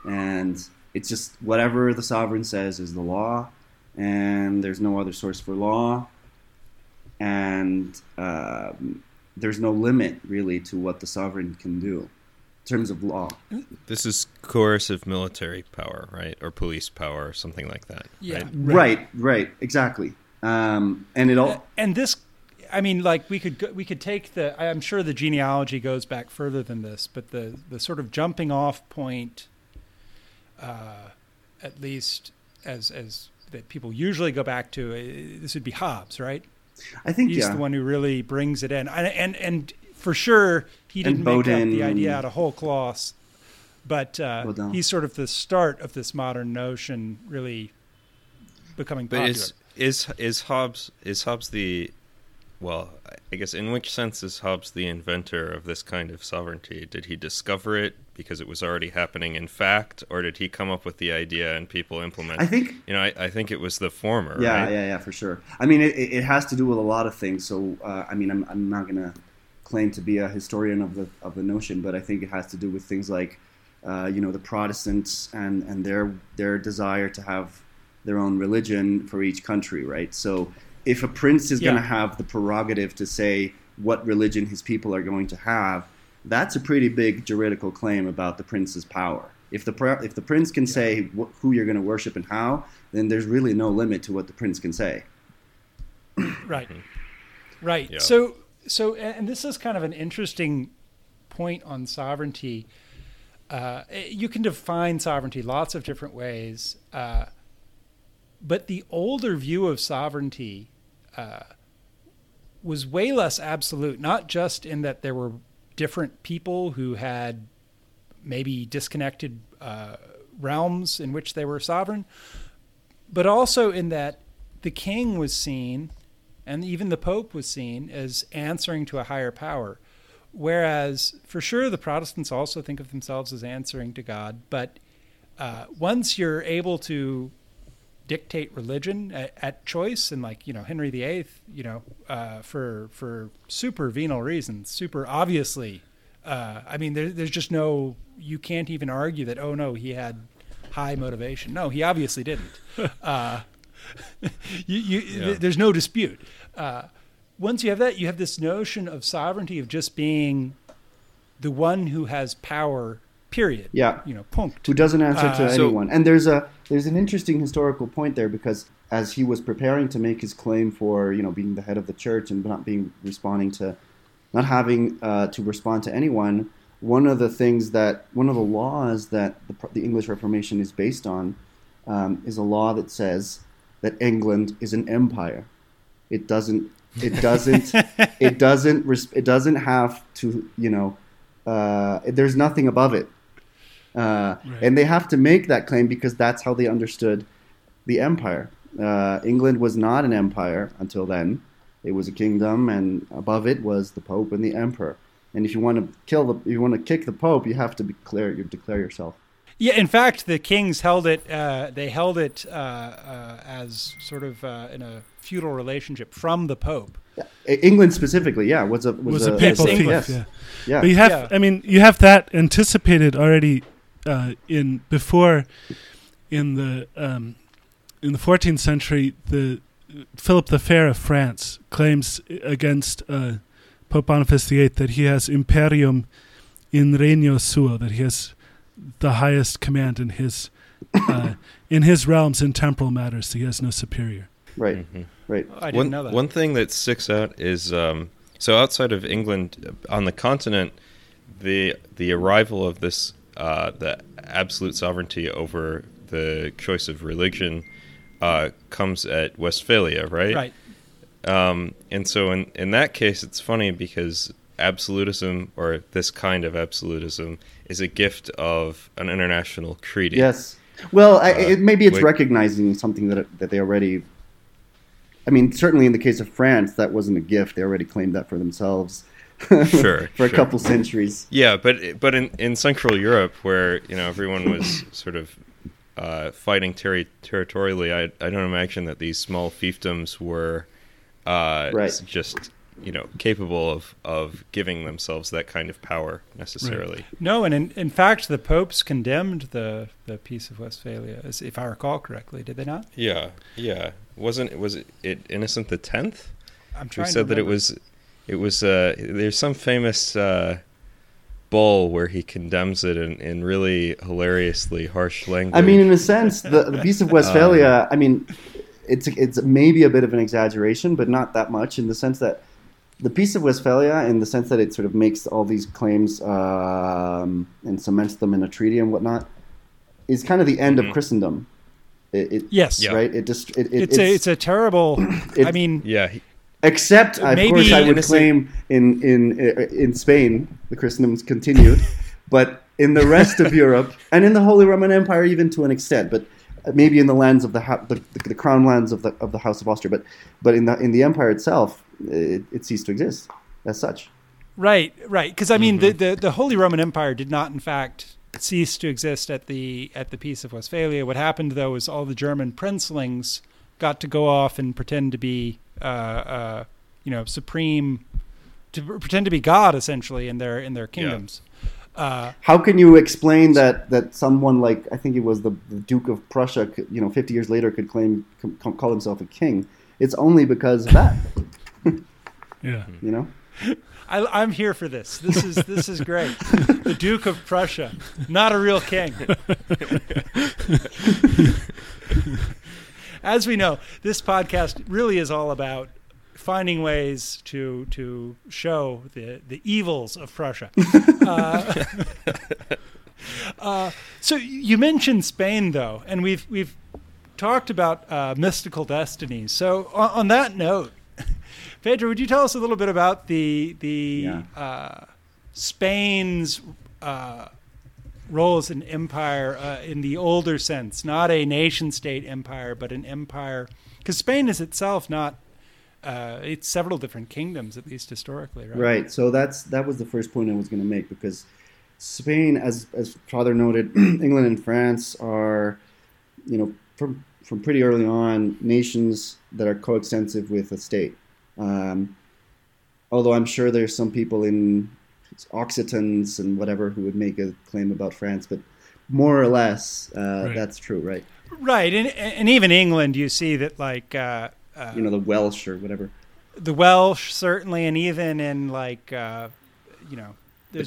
and it's just whatever the sovereign says is the law, and there's no other source for law, and there's no limit really to what the sovereign can do in terms of law. This is coercive military power, right, or police power, or something like that. Yeah, right, exactly. And it all and this. I mean, like we could take the. I'm sure the genealogy goes back further than this, but the sort of jumping off point, at least as that people usually go back to, this would be Hobbes, right? I think he's the one who really brings it in, and for sure he didn't make up the idea out of whole cloth, but he's sort of the start of this modern notion really becoming popular. But is Hobbes the Well, I guess in which sense is Hobbes the inventor of this kind of sovereignty? Did he discover it because it was already happening in fact, or did he come up with the idea and people implement it? I think it was the former. Yeah, right? yeah, for sure. I mean, it has to do with a lot of things. So, I'm not going to claim to be a historian of the notion, but I think it has to do with things like, the Protestants and their desire to have their own religion for each country, right? So. If a prince is going to have the prerogative to say what religion his people are going to have, that's a pretty big juridical claim about the prince's power. If the prince can say who you're going to worship and how, then there's really no limit to what the prince can say. Right. Yeah. So, and this is kind of an interesting point on sovereignty. You can define sovereignty lots of different ways, but the older view of sovereignty was way less absolute, not just in that there were different people who had maybe disconnected realms in which they were sovereign, but also in that the king was seen, and even the pope was seen, as answering to a higher power. Whereas, for sure, the Protestants also think of themselves as answering to God. But once you're able to dictate religion at choice, and like, you know, Henry VIII, you know, for super venal reasons, super obviously, I mean, there's just no, you can't even argue that, oh no, he had high motivation. No, he obviously didn't. There's no dispute. Once you have that, you have this notion of sovereignty of just being the one who has power, period. Yeah. You know, punct. Who doesn't answer to anyone. And there's an interesting historical point there, because as he was preparing to make his claim for, you know, being the head of the church and not having to respond to anyone, one of the laws that the English Reformation is based on is a law that says that England is an empire. It doesn't have to, there's nothing above it. Right. And they have to make that claim because that's how they understood the empire. England was not an empire until then. It was a kingdom, and above it was the Pope and the Emperor. And if you want to kick the Pope, you have to declare yourself. Yeah, in fact, the kings held it as sort of in a feudal relationship from the Pope. England specifically, yeah, was a papal fief. Yes. Yeah. Yeah. But you have that anticipated already in the 14th century. The Philip the Fair of France claims against Pope Boniface VIII that he has imperium in regno suo, that he has the highest command in his in his realms in temporal matters. He has no superior. Right, mm-hmm. Right. Oh, I didn't know that. One thing that sticks out is so outside of England, on the continent, the arrival of this the absolute sovereignty over the choice of religion comes at Westphalia, right? Right. And so in that case, it's funny because absolutism, or this kind of absolutism, is a gift of an international treaty. Yes. Well, maybe it's recognizing something that they already. I mean, certainly in the case of France, that wasn't a gift. They already claimed that for themselves a couple centuries. Yeah, but in Central Europe, where, you know, everyone was sort of fighting territorially, I don't imagine that these small fiefdoms were just, you know, capable of giving themselves that kind of power necessarily. Right. No, and in fact, the popes condemned the Peace of Westphalia, if I recall correctly. Did they not? Yeah, yeah. Was it Innocent the 10th? I'm trying. Who said to that it was. There's some famous bull where he condemns it in really hilariously harsh language. I mean, in a sense, the Peace of Westphalia. I mean, it's maybe a bit of an exaggeration, but not that much, in the sense that. The Peace of Westphalia, in the sense that it sort of makes all these claims and cements them in a treaty and whatnot, is kind of the end of Christendom. Right? It's a terrible. I mean, yeah. Except, of course, I would claim in Spain, the Christendom's continued, but in the rest of Europe and in the Holy Roman Empire, even to an extent, but. Maybe in the lands of the crown lands of the House of Austria, but in the empire itself, it ceased to exist as such. Right. Because I mean, the Holy Roman Empire did not, in fact, cease to exist at the Peace of Westphalia. What happened though is all the German princelings got to go off and pretend to be, supreme, to pretend to be God essentially in their kingdoms. Yeah. How can you explain that someone like, I think it was the Duke of Prussia, could, you know, 50 years later could call himself a king? It's only because of that. Yeah. You know? I'm here for this. This is great. The Duke of Prussia, not a real king. As we know, this podcast really is all about finding ways to show the evils of Prussia. So you mentioned Spain, though, and we've talked about mystical destinies. So on that note, Pedro, would you tell us a little bit about the Spain's role as an empire in the older sense, not a nation-state empire, but an empire? Because Spain is itself not it's several different kingdoms, at least historically, right? Right. So that was the first point I was going to make, because Spain, as Father noted, England and France are, from pretty early on, nations that are coextensive with a state. Although I'm sure there's some people in Occitans and whatever who would make a claim about France, but more or less, right. That's true, right? Right, and even England, you see that, like... the Welsh or whatever. The Welsh, certainly, and even in, like, there's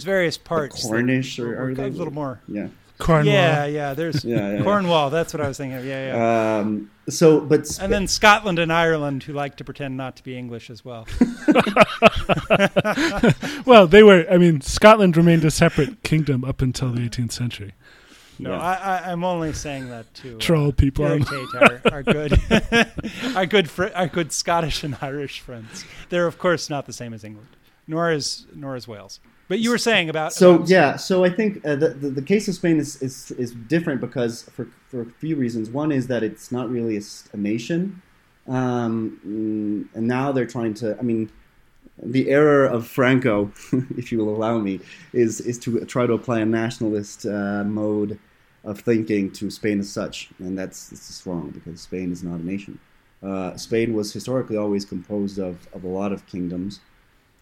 various parts. The Cornish or a little more. Yeah. Cornwall. Yeah, there's Cornwall. That's what I was thinking of. Yeah. And then Scotland and Ireland, who like to pretend not to be English as well. Well, Scotland remained a separate kingdom up until the 18th century. No, yeah. I'm only saying that to troll people. Irritate our good Scottish and Irish friends. They're of course not the same as England, nor is Wales. But you were saying about So I think the case of Spain is different because for a few reasons. One is that it's not really a nation, and now they're trying to. The error of Franco, if you will allow me, is to try to apply a nationalist mode of thinking to Spain as such, and that's just wrong because Spain is not a nation. Spain was historically always composed of a lot of kingdoms.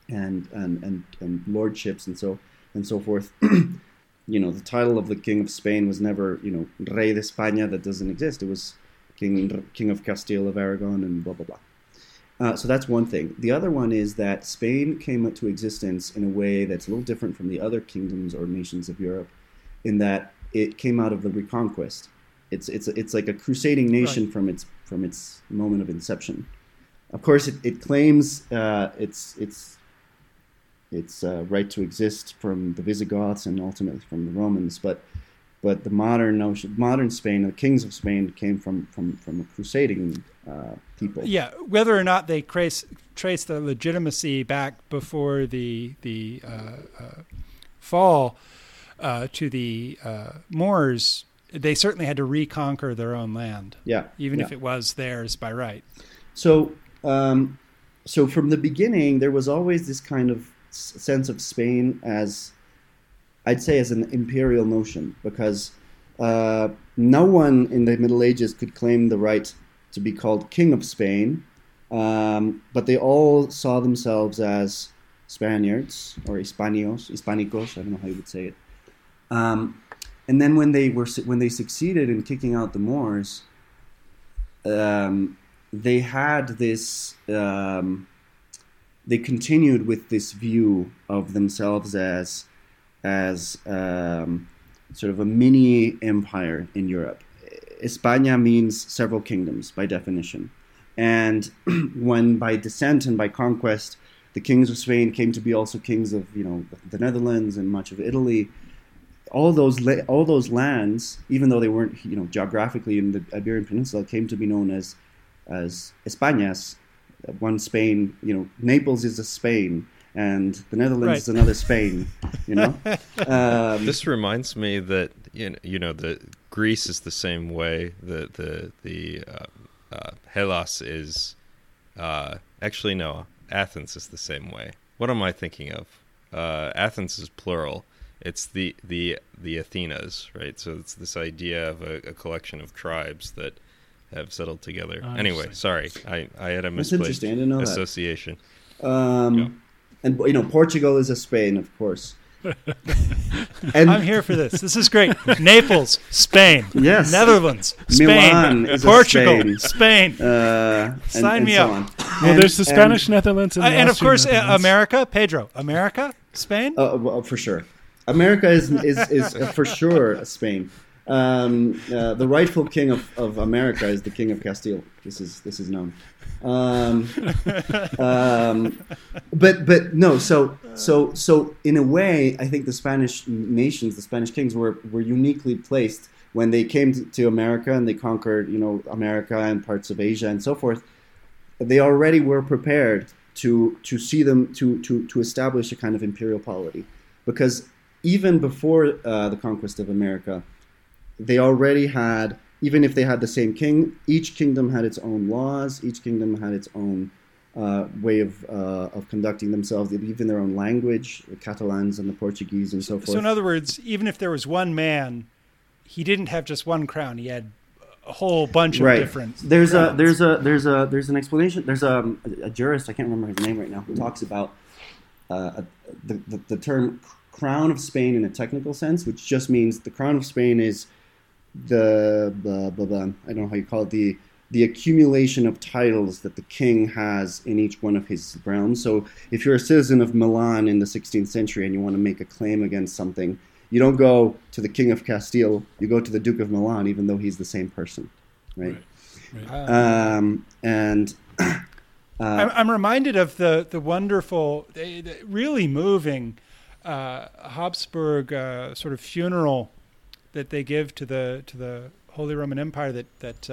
And lordships and so forth. The title of the king of Spain was never Rey de España. That doesn't exist. It was king of Castile, of Aragon, and blah blah blah. So that's one thing. The other one is that Spain came into existence in a way that's a little different from the other kingdoms or nations of Europe, in that it came out of the Reconquest. It's like a crusading nation, right, from its moment of inception. Of course, it claims its right to exist from the Visigoths and ultimately from the Romans, but the modern Spain, the kings of Spain, came from a crusading people. Yeah, whether or not they trace their legitimacy back before the fall to the Moors, they certainly had to reconquer their own land. Yeah, even if it was theirs by right. So from the beginning, there was always this kind of sense of Spain as an imperial notion, because no one in the Middle Ages could claim the right to be called King of Spain, but they all saw themselves as Spaniards, or Hispanicos, I don't know how you would say it. And then when they succeeded in kicking out the Moors, they had this, they continued with this view of themselves as sort of a mini empire in Europe. España means several kingdoms by definition. And when by descent and by conquest, the kings of Spain came to be also kings of, the Netherlands and much of Italy, all those lands, even though they weren't, geographically in the Iberian Peninsula, came to be known as España's, one Spain. Naples is a Spain, and the Netherlands is another Spain. This reminds me that the Greece is the same way. The Hellas is actually no, Athens is the same way. What am I thinking of? Athens is plural. It's the Athenas, right? So it's this idea of a collection of tribes that have settled together. Anyway, sorry, I had a misplaced association. And Portugal is a Spain, of course. And I'm here for this. This is great. Naples, Spain. Yes. Netherlands, Spain. Milan is Portugal, a Spain. Sign me up. Well, there's the Spanish Netherlands, and of course America. Pedro, America, Spain. Well, for sure, America is for sure Spain. The rightful king of America is the king of Castile. This is known. But no. So in a way, I think the Spanish nations, the Spanish kings, were uniquely placed when they came to America and they conquered, America and parts of Asia and so forth. They already were prepared to see them to establish a kind of imperial polity, because even before the conquest of America, they already had, even if they had the same king, each kingdom had its own laws, each kingdom had its own way of conducting themselves. They believed in their own language, the Catalans and the Portuguese and so forth. So in other words, even if there was one man, he didn't have just one crown. He had a whole bunch of different crowns. There's an explanation. There's a jurist, I can't remember his name right now, who talks about the term crown of Spain in a technical sense, which just means the crown of Spain is the I don't know how you call it, the accumulation of titles that the king has in each one of his realms. So if you're a citizen of Milan in the 16th century and you want to make a claim against something, you don't go to the king of Castile, you go to the Duke of Milan, even though he's the same person, right. I'm reminded of the wonderful, really moving Habsburg sort of funeral that they give to the Holy Roman Empire that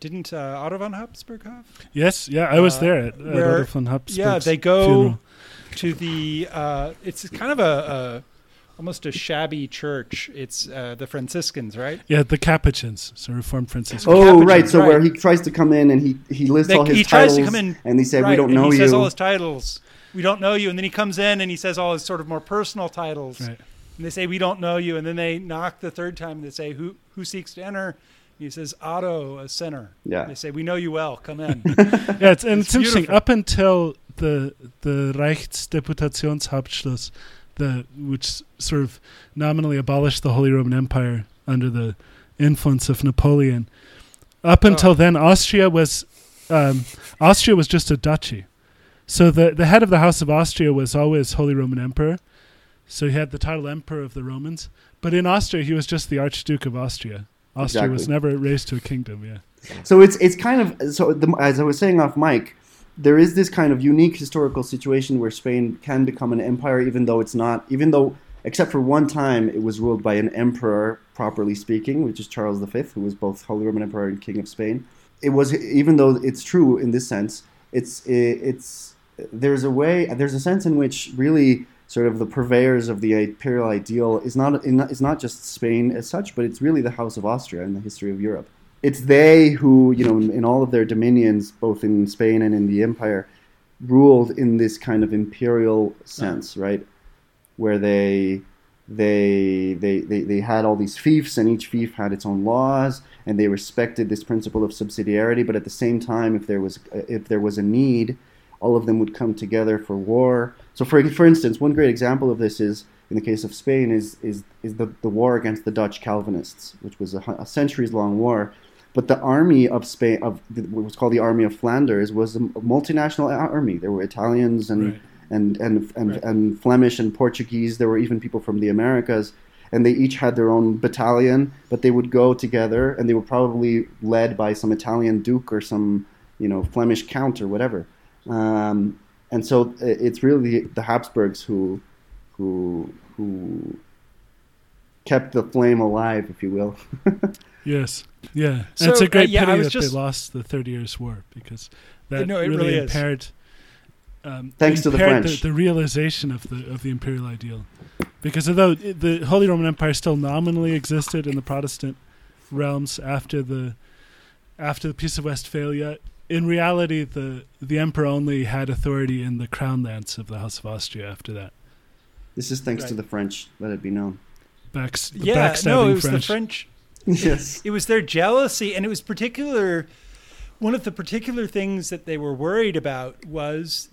didn't Otto von Habsburg have? Yes, yeah, I was there at Otto von Habsburg's funeral. Yeah, they go to the, it's kind of almost a shabby church. It's the Franciscans, right? Yeah, the Capuchins, so Reformed Franciscans. Oh, right, so where he tries to come in and he lists all his titles. He tries to come in, and they say, we don't know you. He says all his titles, we don't know you. And then he comes in and he says all his sort of more personal titles. Right. And they say, we don't know you. And then they knock the third time and they say, who seeks to enter? He says, Otto, a sinner. Yeah. They say, we know you well. Come in. Yeah, it's interesting. Up until the Reichsdeputationshauptschluss, which sort of nominally abolished the Holy Roman Empire under the influence of Napoleon, up until then, Austria was just a duchy. So the head of the House of Austria was always Holy Roman Emperor. So he had the title Emperor of the Romans. But in Austria, he was just the Archduke of Austria. Austria was never raised to a kingdom, yeah. So it's kind of, as I was saying off mic, there is this kind of unique historical situation where Spain can become an empire, even though it's not, even though, except for one time, it was ruled by an emperor, properly speaking, which is Charles V, who was both Holy Roman Emperor and King of Spain. It was, even though it's true in this sense, it's there's a sense in which really sort of the purveyors of the imperial ideal is not just Spain as such, but it's really the House of Austria in the history of Europe. It's they who, in all of their dominions, both in Spain and in the empire, ruled in this kind of imperial sense, right? Where they had all these fiefs, and each fief had its own laws, and they respected this principle of subsidiarity. But at the same time, if there was a need, all of them would come together for war. So, for instance, one great example of this is, in the case of Spain, is the war against the Dutch Calvinists, which was a centuries-long war. But the army of Spain, of what was called the Army of Flanders, was a multinational army. There were Italians and Flemish and Portuguese. There were even people from the Americas, and they each had their own battalion. But they would go together, and they were probably led by some Italian duke or some Flemish count or whatever. And so it's really the Habsburgs who kept the flame alive, if you will. Yes, yeah. So, it's a great pity that they lost the 30 Years' War, because that really impaired. Thanks to the French, the realization of the imperial ideal, because although the Holy Roman Empire still nominally existed in the Protestant realms after the Peace of Westphalia, in reality, the emperor only had authority in the crown lands of the House of Austria after that. This is thanks to the French, let it be known. The French. Yes. It was their jealousy, and it was one of the particular things that they were worried about was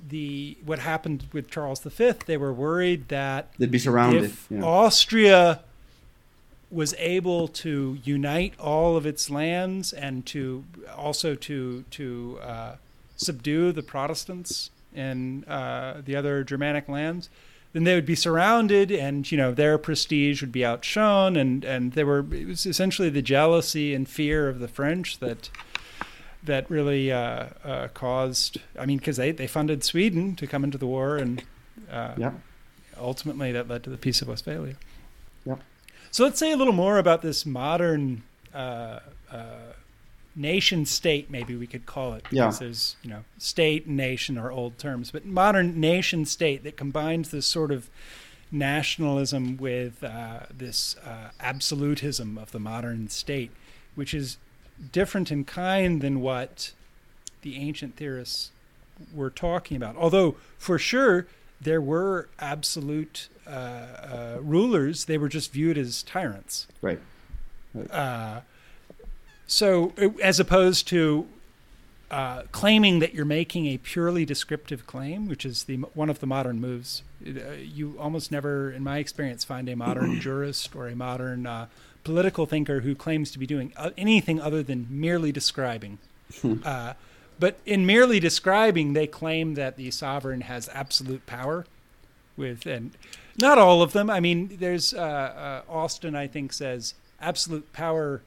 what happened with Charles V. They were worried that they'd be surrounded. If Austria was able to unite all of its lands and to subdue the Protestants and the other Germanic lands, then they would be surrounded, and their prestige would be outshone, and it was essentially the jealousy and fear of the French that really caused. I mean, because they funded Sweden to come into the war, and ultimately that led to the Peace of Westphalia. Yeah. So let's say a little more about this modern nation state, maybe we could call it. Because there's, state and nation are old terms, but modern nation state that combines this sort of nationalism with this absolutism of the modern state, which is different in kind than what the ancient theorists were talking about. Although, for sure, there were absolute rulers. They were just viewed as tyrants. Right. So as opposed to claiming that you're making a purely descriptive claim, which is one of the modern moves. You almost never, in my experience, find a modern jurist or a modern political thinker who claims to be doing anything other than merely describing. But in merely describing, they claim that the sovereign has absolute power. And not all of them. I mean, there's Austin, I think, says absolute power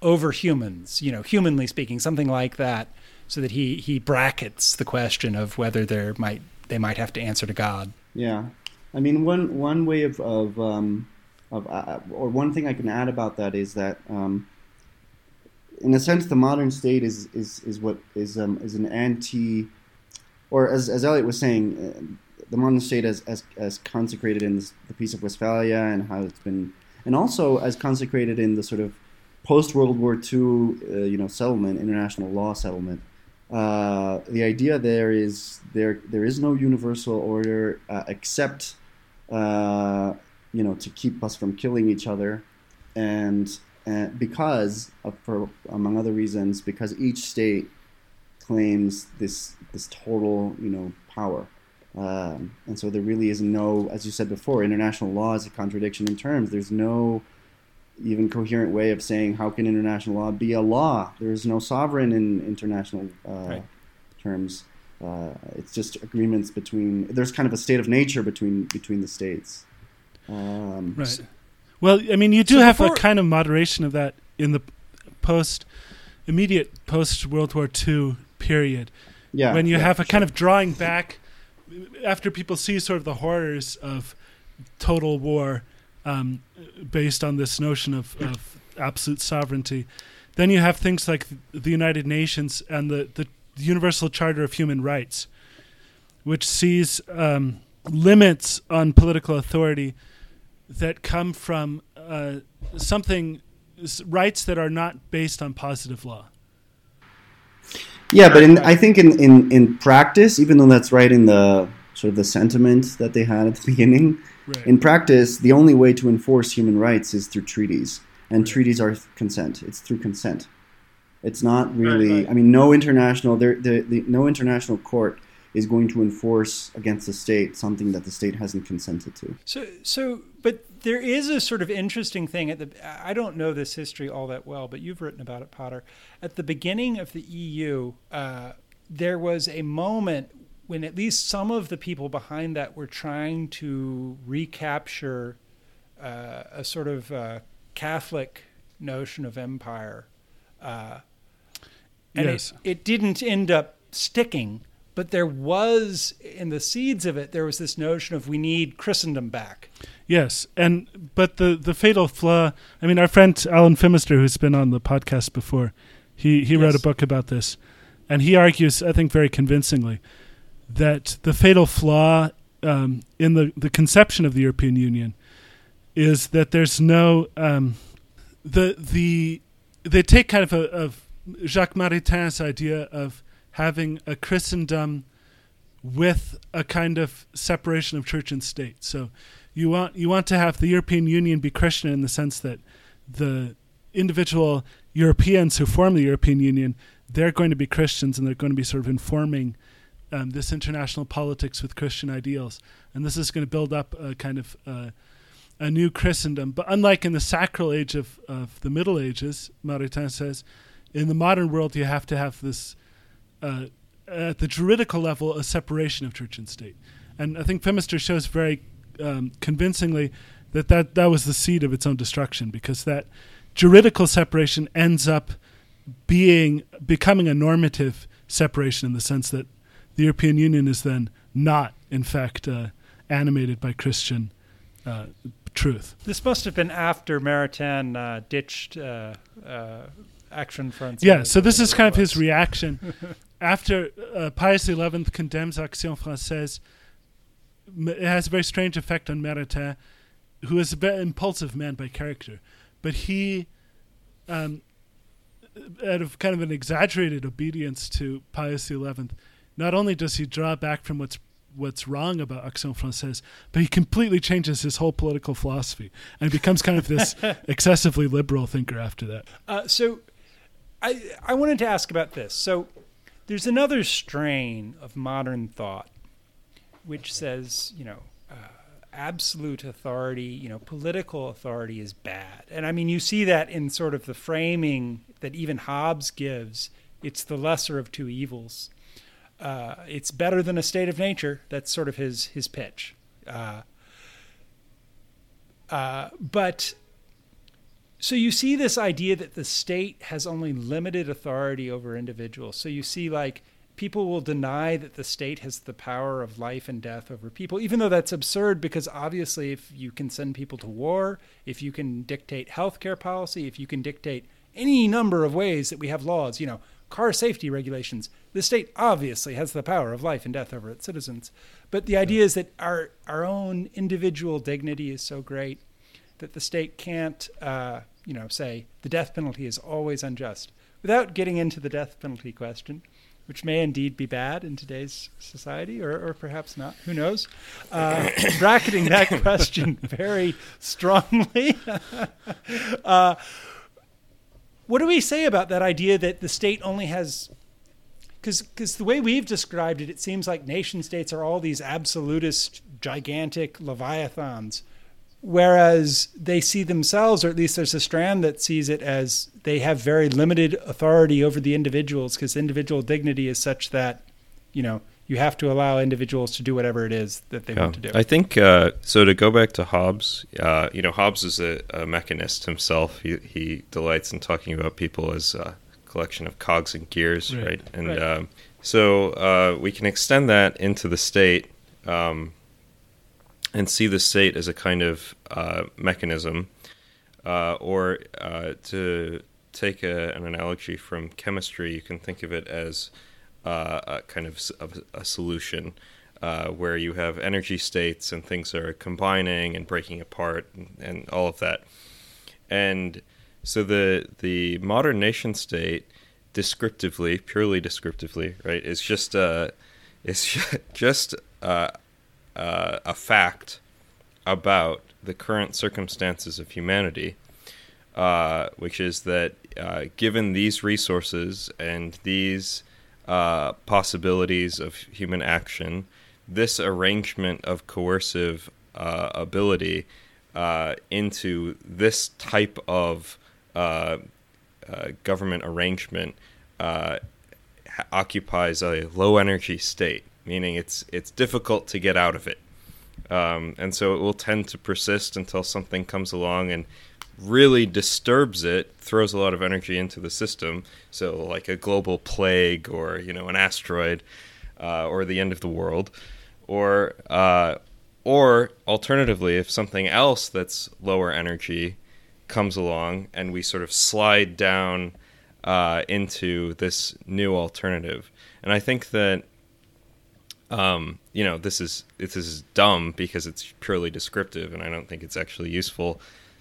over humans, you know, humanly speaking, something like that, so that he brackets the question of whether they might have to answer to God. Yeah, I mean, one way or one thing I can add about that is that in a sense the modern state is an anti, or as Eliot was saying, the modern state as consecrated in the Peace of Westphalia and how it's been, and also as consecrated in the sort of post-World War II, settlement, international law settlement. The idea there is no universal order except, to keep us from killing each other, and because for among other reasons, because each state claims this total, power, and so there really is no, as you said before, international law is a contradiction in terms. There's no even coherent way of saying how can international law be a law? There is no sovereign in international terms. It's just agreements between. There's kind of a state of nature between the states. Right. So, well, I mean, you do have a kind of moderation of that in the immediate post World War II period. Yeah. When you have a kind of drawing back after people see sort of the horrors of total war. Based on this notion of absolute sovereignty. Then you have things like the United Nations and the Universal Charter of Human Rights, which sees limits on political authority that come from rights that are not based on positive law. Yeah, but I think in practice, even though that's right in the sort of the sentiment that they had at the beginning, right. In practice, the only way to enforce human rights is through treaties, and treaties are consent. It's through consent. It's not really. Right. I mean, no international court is going to enforce against the state something that the state hasn't consented to. So, but there is a sort of interesting thing I don't know this history all that well, but you've written about it, Potter. At the beginning of the EU, there was a moment when at least some of the people behind that were trying to recapture a sort of Catholic notion of empire. Yes. It didn't end up sticking, but there was, in the seeds of it, there was this notion of we need Christendom back. Yes, but the fatal flaw, I mean, our friend Alan Phimister, who's been on the podcast before, he wrote a book about this, and he argues, I think very convincingly, that the fatal flaw in the conception of the European Union is that there's no they take kind of Jacques Maritain's idea of having a Christendom with a kind of separation of church and state. So you want to have the European Union be Christian in the sense that the individual Europeans who form the European Union, they're going to be Christians and they're going to be sort of informing this international politics with Christian ideals, and this is going to build up a kind of a new Christendom. But unlike in the sacral age of the Middle Ages, Maritain says, in the modern world you have to have this, at the juridical level, a separation of church and state. And I think Phimister shows very convincingly that was the seed of its own destruction, because that juridical separation ends up becoming a normative separation in the sense that the European Union is then not, in fact, animated by Christian truth. This must have been after Maritain ditched Action Française. Yeah, so this is kind of his reaction. After Pius XI condemns Action Française, it has a very strange effect on Maritain, who is a very impulsive man by character. But he out of kind of an exaggerated obedience to Pius XI, not only does he draw back from what's wrong about Action Française, but he completely changes his whole political philosophy and becomes kind of this excessively liberal thinker after that. So I wanted to ask about this. So there's another strain of modern thought which says, absolute authority, political authority is bad. And I mean, you see that in sort of the framing that even Hobbes gives. It's the lesser of two evils. It's better than a state of nature. That's sort of his pitch. But so you see this idea that the state has only limited authority over individuals. So you see, like, people will deny that the state has the power of life and death over people, even though that's absurd, because obviously if you can send people to war, if you can dictate healthcare policy, if you can dictate any number of ways that we have laws, car safety regulations, the state obviously has the power of life and death over its citizens. But the idea is that our own individual dignity is so great that the state can't, say the death penalty is always unjust, without getting into the death penalty question, which may indeed be bad in today's society, or perhaps not. Who knows? Bracketing that question very strongly. What do we say about that idea that the state only has... Because the way we've described it, it seems like nation states are all these absolutist, gigantic leviathans, whereas they see themselves, or at least there's a strand that sees it as they have very limited authority over the individuals, because individual dignity is such that, you have to allow individuals to do whatever it is that they want to do. I think, so to go back to Hobbes, Hobbes is a mechanist himself. He delights in talking about people as a collection of cogs and gears, right? And so we can extend that into the state, and see the state as a kind of mechanism, or to take an analogy from chemistry, you can think of it as a kind of a solution, where you have energy states and things are combining and breaking apart and all of that. And so the modern nation state, purely descriptively, right, is just a fact about the current circumstances of humanity, which is that given these resources and these possibilities of human action, this arrangement of coercive ability into this type of government arrangement occupies a low-energy state, meaning it's difficult to get out of it. And so it will tend to persist until something comes along and really disturbs it, throws a lot of energy into the system. So like a global plague or, an asteroid or the end of the world. Or alternatively, if something else that's lower energy comes along and we sort of slide down into this new alternative. And I think that this is dumb because it's purely descriptive, and I don't think it's actually useful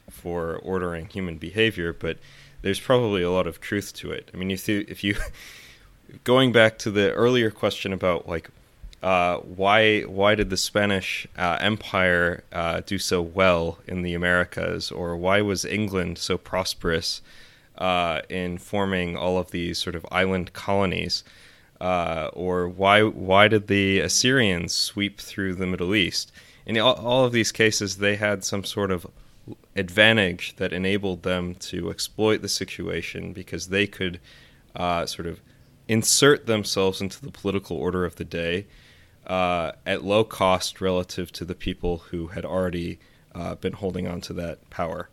for ordering human behavior. But there's probably a lot of truth to it. I mean, if you going back to the earlier question about why did the Spanish Empire do so well in the Americas, or why was England so prosperous in forming all of these sort of island colonies? Or why did the Assyrians sweep through the Middle East? In all of these cases, they had some sort of advantage that enabled them to exploit the situation because they could sort of insert themselves into the political order of the day at low cost relative to the people who had already been holding on to that power,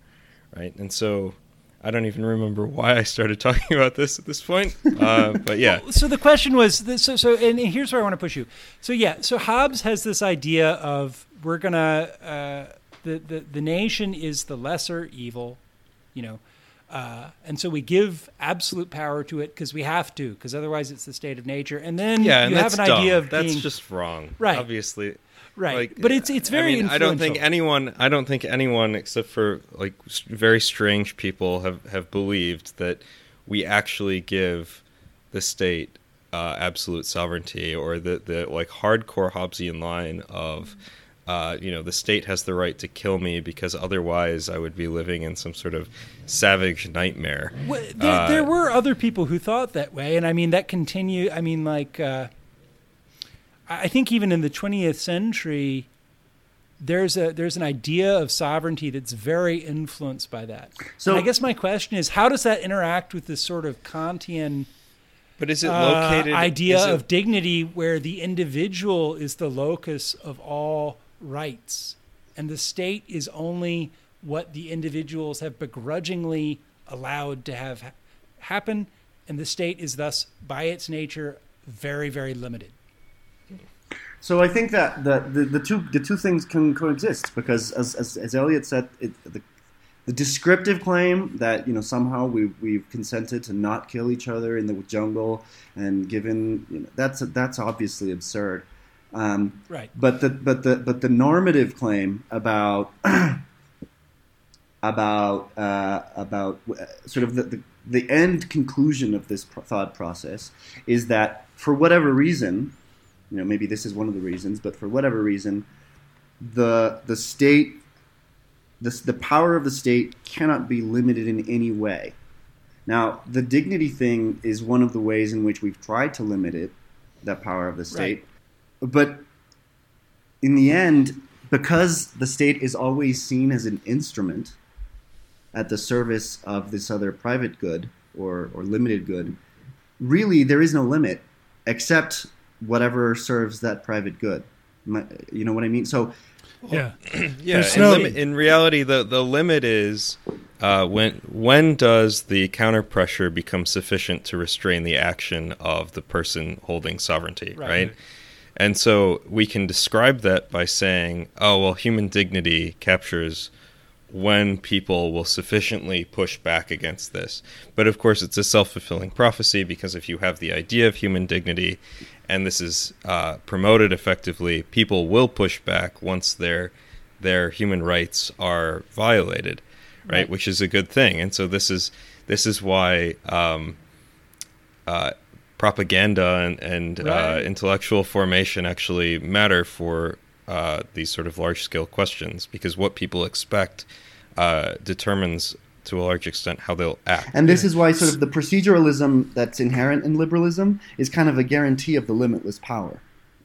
right? And so... I don't even remember why I started talking about this at this point, but yeah. So the question was, and here's where I want to push you. So Hobbes has this idea of we're going to, the nation is the lesser evil, and so we give absolute power to it because we have to, because otherwise it's the state of nature. And then you have an idea of being... That's just wrong, right? Obviously. Right, but it's very influential. I don't think anyone except for very strange people have believed that we actually give the state absolute sovereignty, or the like hardcore Hobbesian line of, you know, the state has the right to kill me because otherwise I would be living in some sort of savage nightmare. Well, there were other people who thought that way, and I mean that continued. I mean, like I think even in the 20th century, there's an idea of sovereignty that's very influenced by that. So and I guess my question is, how does that interact with this sort of Kantian? But is it located idea of dignity, where the individual is the locus of all rights, and the state is only what the individuals have begrudgingly allowed to have happen, and the state is thus, by its nature, very, very limited? So I think that the two things can coexist, because as Eliot said, the descriptive claim that, you know, somehow we've consented to not kill each other in the jungle and given, you know, that's obviously absurd. Right. But the normative claim about sort of the end conclusion of this thought process is that, for whatever reason, you know, maybe this is one of the reasons, but for whatever reason, the state. The power of the state cannot be limited in any way. Now, the dignity thing is one of the ways in which we've tried to limit it, that power of the state. Right. But in the end, because the state is always seen as an instrument at the service of this other private good or limited good, really there is no limit except whatever serves that private good. You know what I mean? So. Yeah, yeah. In reality, the limit is when does the counterpressure become sufficient to restrain the action of the person holding sovereignty, right? And so we can describe that by saying, oh, well, human dignity captures when people will sufficiently push back against this. But of course, it's a self-fulfilling prophecy, because if you have the idea of human dignity and this is promoted effectively, people will push back once their human rights are violated, right? Which is a good thing. And so this is why propaganda and intellectual formation actually matter for these sort of large-scale questions, because what people expect determines to a large extent how they'll act. And this is why sort of the proceduralism that's inherent in liberalism is kind of a guarantee of the limitless power,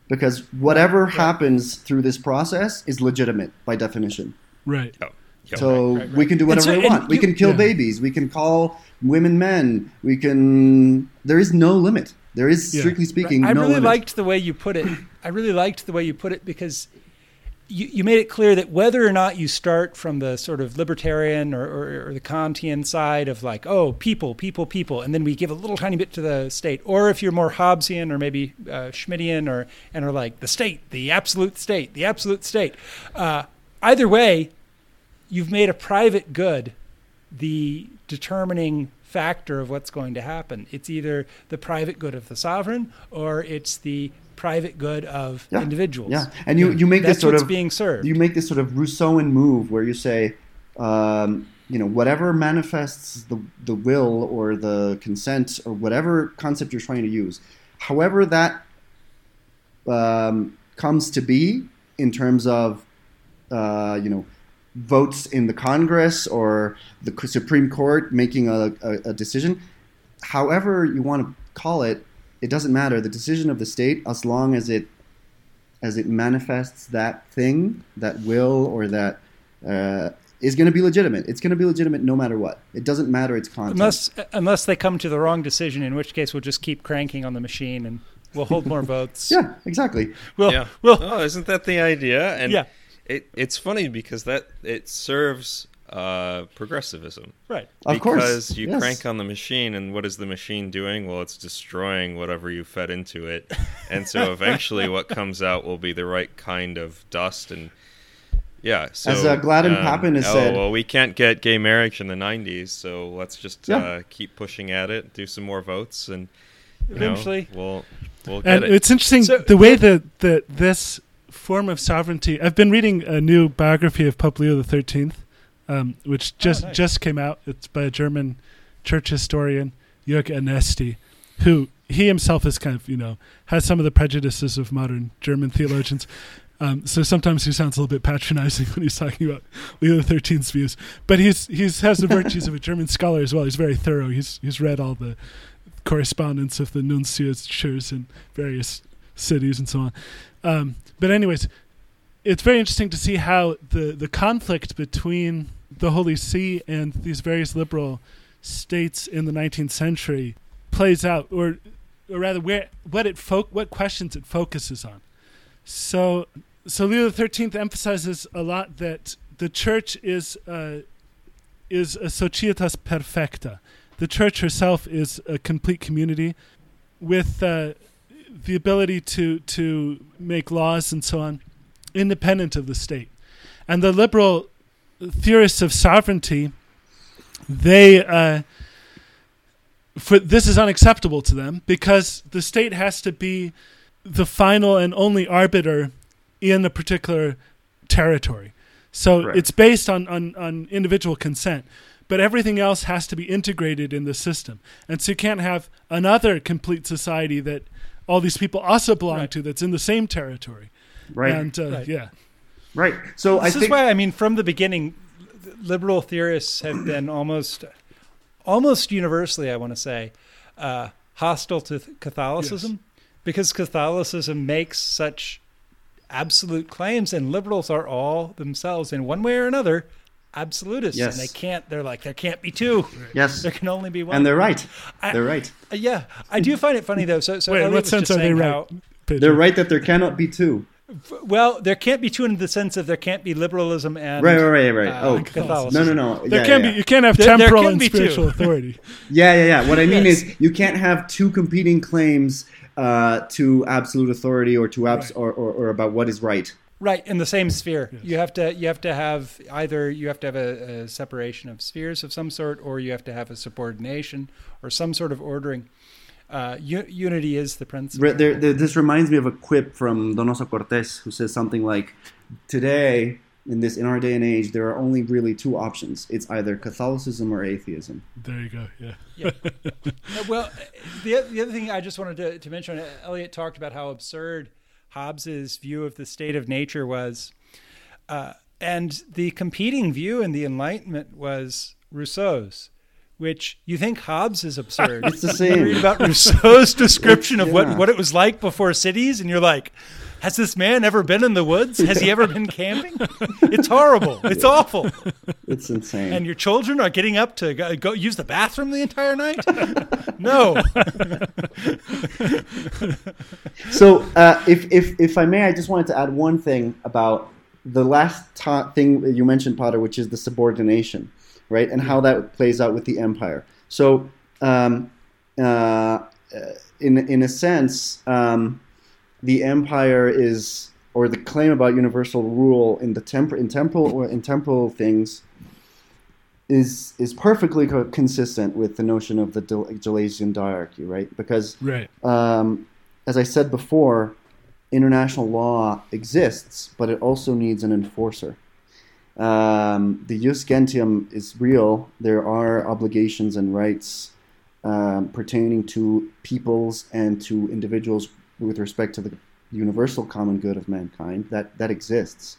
because whatever happens through this process is legitimate by definition. Right. Oh. So we can do whatever we want. We can kill babies. We can call women men. We can. There is no limit. There is, strictly speaking, no limit. I really liked the way you put it. Because you made it clear that whether or not you start from the sort of libertarian or the Kantian side of like, oh, people, and then we give a little tiny bit to the state, or if you're more Hobbesian or maybe Schmittian or like the state, the absolute state. Either way, you've made a private good the determining factor of what's going to happen. It's either the private good of the sovereign or it's the private good of individuals. Yeah, and you make this sort of being served. You make this sort of Rousseauan move where you say, you know, whatever manifests the will or the consent or whatever concept you're trying to use, however that comes to be in terms of, you know, votes in the Congress or the Supreme Court making a decision, however you want to call it, it doesn't matter. The decision of the state, as long as it manifests that thing, that will, or that is going to be legitimate. It's going to be legitimate no matter what. It doesn't matter its content. Unless they come to the wrong decision, in which case we'll just keep cranking on the machine and we'll hold more votes. Yeah, exactly. Well, isn't that the idea? And it's funny because it serves progressivism, right? Of course, because you crank on the machine, and what is the machine doing? Well, it's destroying whatever you fed into it, and so eventually, what comes out will be the right kind of dust. And so as Gladden Pappen has said, well, we can't get gay marriage in the '90s, so let's just keep pushing at it, do some more votes, and eventually, we'll get it. It's interesting the way that this form of sovereignty. I've been reading a new biography of Pope Leo XIII. Which just came out. It's by a German church historian, York Anesti, who he himself is kind of, you know, has some of the prejudices of modern German theologians. So sometimes he sounds a little bit patronizing when he's talking about Leo XIII's views. But he's has the virtues of a German scholar as well. He's very thorough. He's read all the correspondence of the nunciatures in various cities and so on. But anyways, it's very interesting to see how the conflict between the Holy See and these various liberal states in the 19th century plays out, or rather what questions it focuses on. So Leo XIII emphasizes a lot that the church is a societas perfecta. The church herself is a complete community with the ability to make laws and so on, independent of the state. And the liberal theorists of sovereignty, they this is unacceptable to them because the state has to be the final and only arbiter in a particular territory. So right. It's based on individual consent, but everything else has to be integrated in the system. And so you can't have another complete society that all these people also belong right. to that's in the same territory. Right. And right. yeah. Right. So I think this is why, I mean, from the beginning, liberal theorists have been almost universally, I want to say, hostile to Catholicism. Yes. Because Catholicism makes such absolute claims, and liberals are all themselves in one way or another absolutists. Yes. And there can't be two. Yes. There can only be one. And they're right. They're right. Yeah. I do find it funny though. So wait, in what sense are they right? They're right that there cannot be two. Well, there can't be two in the sense of there can't be liberalism and right. Catholicism. No. There can be. You can't have temporal and spiritual authority. What I mean is you can't have two competing claims to absolute authority or to or about what is right. Right, in the same sphere. Yes. You have to have a separation of spheres of some sort, or you have to have a subordination or some sort of ordering. Unity is the principle. This reminds me of a quip from Donoso Cortes, who says something like, today, in our day and age, there are only really two options. It's either Catholicism or atheism. There you go, yeah. Well, the other thing I just wanted to mention, Eliot talked about how absurd Hobbes's view of the state of nature was. And the competing view in the Enlightenment was Rousseau's. Which you think Hobbes is absurd. It's the same. You read about Rousseau's description of what it was like before cities, and you're like, has this man ever been in the woods? Has he ever been camping? It's horrible. It's awful. It's insane. And your children are getting up to go use the bathroom the entire night? No. So if I may, I just wanted to add one thing about the last thing you mentioned, Potter, which is the subordination. Right, and how that plays out with the empire. So, in a sense, the empire is, or the claim about universal rule in the temporal things, is perfectly consistent with the notion of the Gelasian diarchy, right? Because, as I said before, international law exists, but it also needs an enforcer. The jus gentium is real. There are obligations and rights pertaining to peoples and to individuals with respect to the universal common good of mankind. That exists.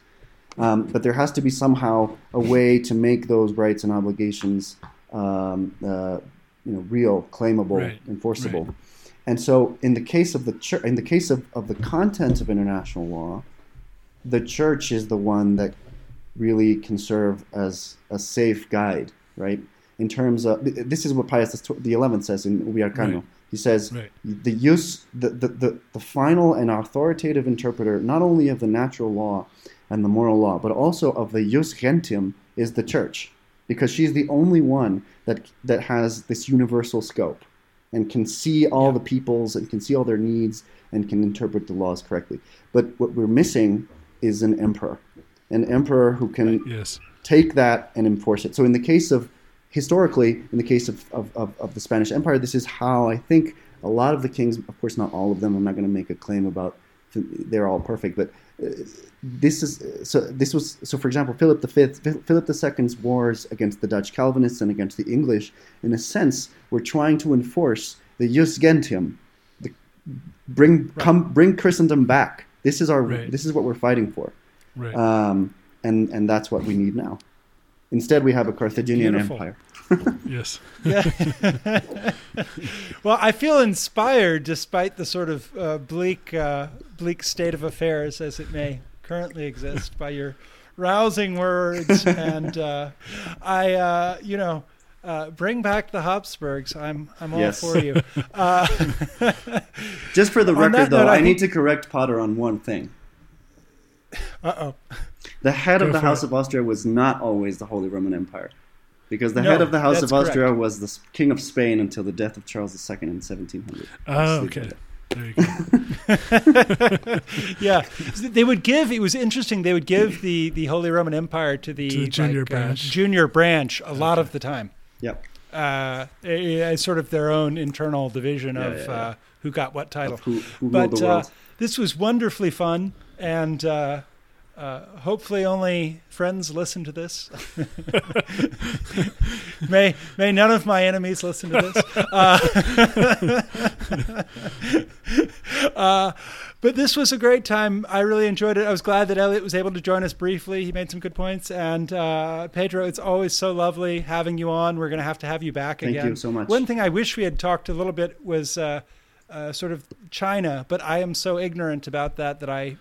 But there has to be somehow a way to make those rights and obligations real, claimable, enforceable. Right. And so in the case of the church, in the case of the content of international law, the church is the one that really can serve as a safe guide, right? In terms of, this is what Pius XI says in Ubi Arcano. Right. He says, the final and authoritative interpreter, not only of the natural law and the moral law, but also of the jus gentium is the church, because she's the only one that has this universal scope and can see all the peoples and can see all their needs and can interpret the laws correctly. But what we're missing is an emperor. An emperor who can take that and enforce it. So in the case of, historically, of the Spanish Empire, this is how I think a lot of the kings, of course not all of them, I'm not going to make a claim about they're all perfect, but For example, Philip II's wars against the Dutch Calvinists and against the English, in a sense, were trying to enforce the jus gentium, bring Christendom back. This is our This is what we're fighting for, and that's what we need now. Instead, we have a Carthaginian empire. Yes. Well, I feel inspired, despite the sort of bleak state of affairs as it may currently exist, by your rousing words, and bring back the Habsburgs. I'm all for you. Just for the record, though, I need to correct Potter on one thing. The head of the House of Austria was not always the Holy Roman Empire, because the head of the House of Austria was the King of Spain until the death of Charles II in 1700. Oh, okay. There you go. Yeah, they would give. It was interesting. They would give the Holy Roman Empire to the junior branch a lot of the time. Yep. As sort of their own internal division who got what title. Who ruled the world. This was wonderfully fun, and hopefully only friends listen to this. May none of my enemies listen to this. But this was a great time. I really enjoyed it. I was glad that Elliot was able to join us briefly. He made some good points. And Pedro, it's always so lovely having you on. We're going to have you back again. Thank you so much. One thing I wish we had talked a little bit was... sort of China, but I am so ignorant about that I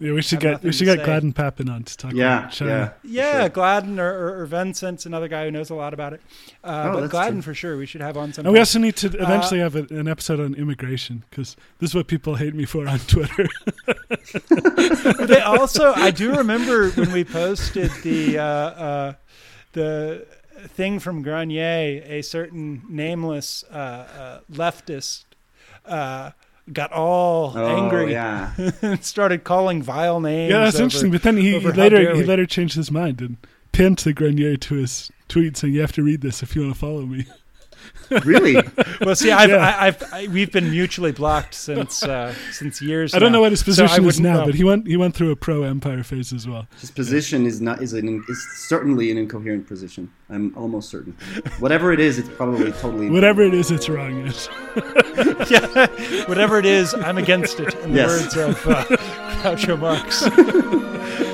we should get Gladden Pappin on to talk about China. Yeah, sure. Gladden or Vincent's another guy who knows a lot about it. But Gladden for sure we should have on some. And we also need to eventually have an episode on immigration, because this is what people hate me for on Twitter. They also, I do remember when we posted the thing from Grenier, a certain nameless leftist got all angry and started calling vile names. Yeah, that's interesting. But then he later changed his mind and pinned the Grenier to his tweet saying, "You have to read this if you want to follow me." Really? Well, see, we've been mutually blocked since years. I don't know what his position is now, but he went through a pro empire phase as well. His position is certainly an incoherent position. I'm almost certain. Whatever it is, it's probably totally whatever it is, it's wrong. Yeah, whatever it is, I'm against it. In the words of Groucho Marx.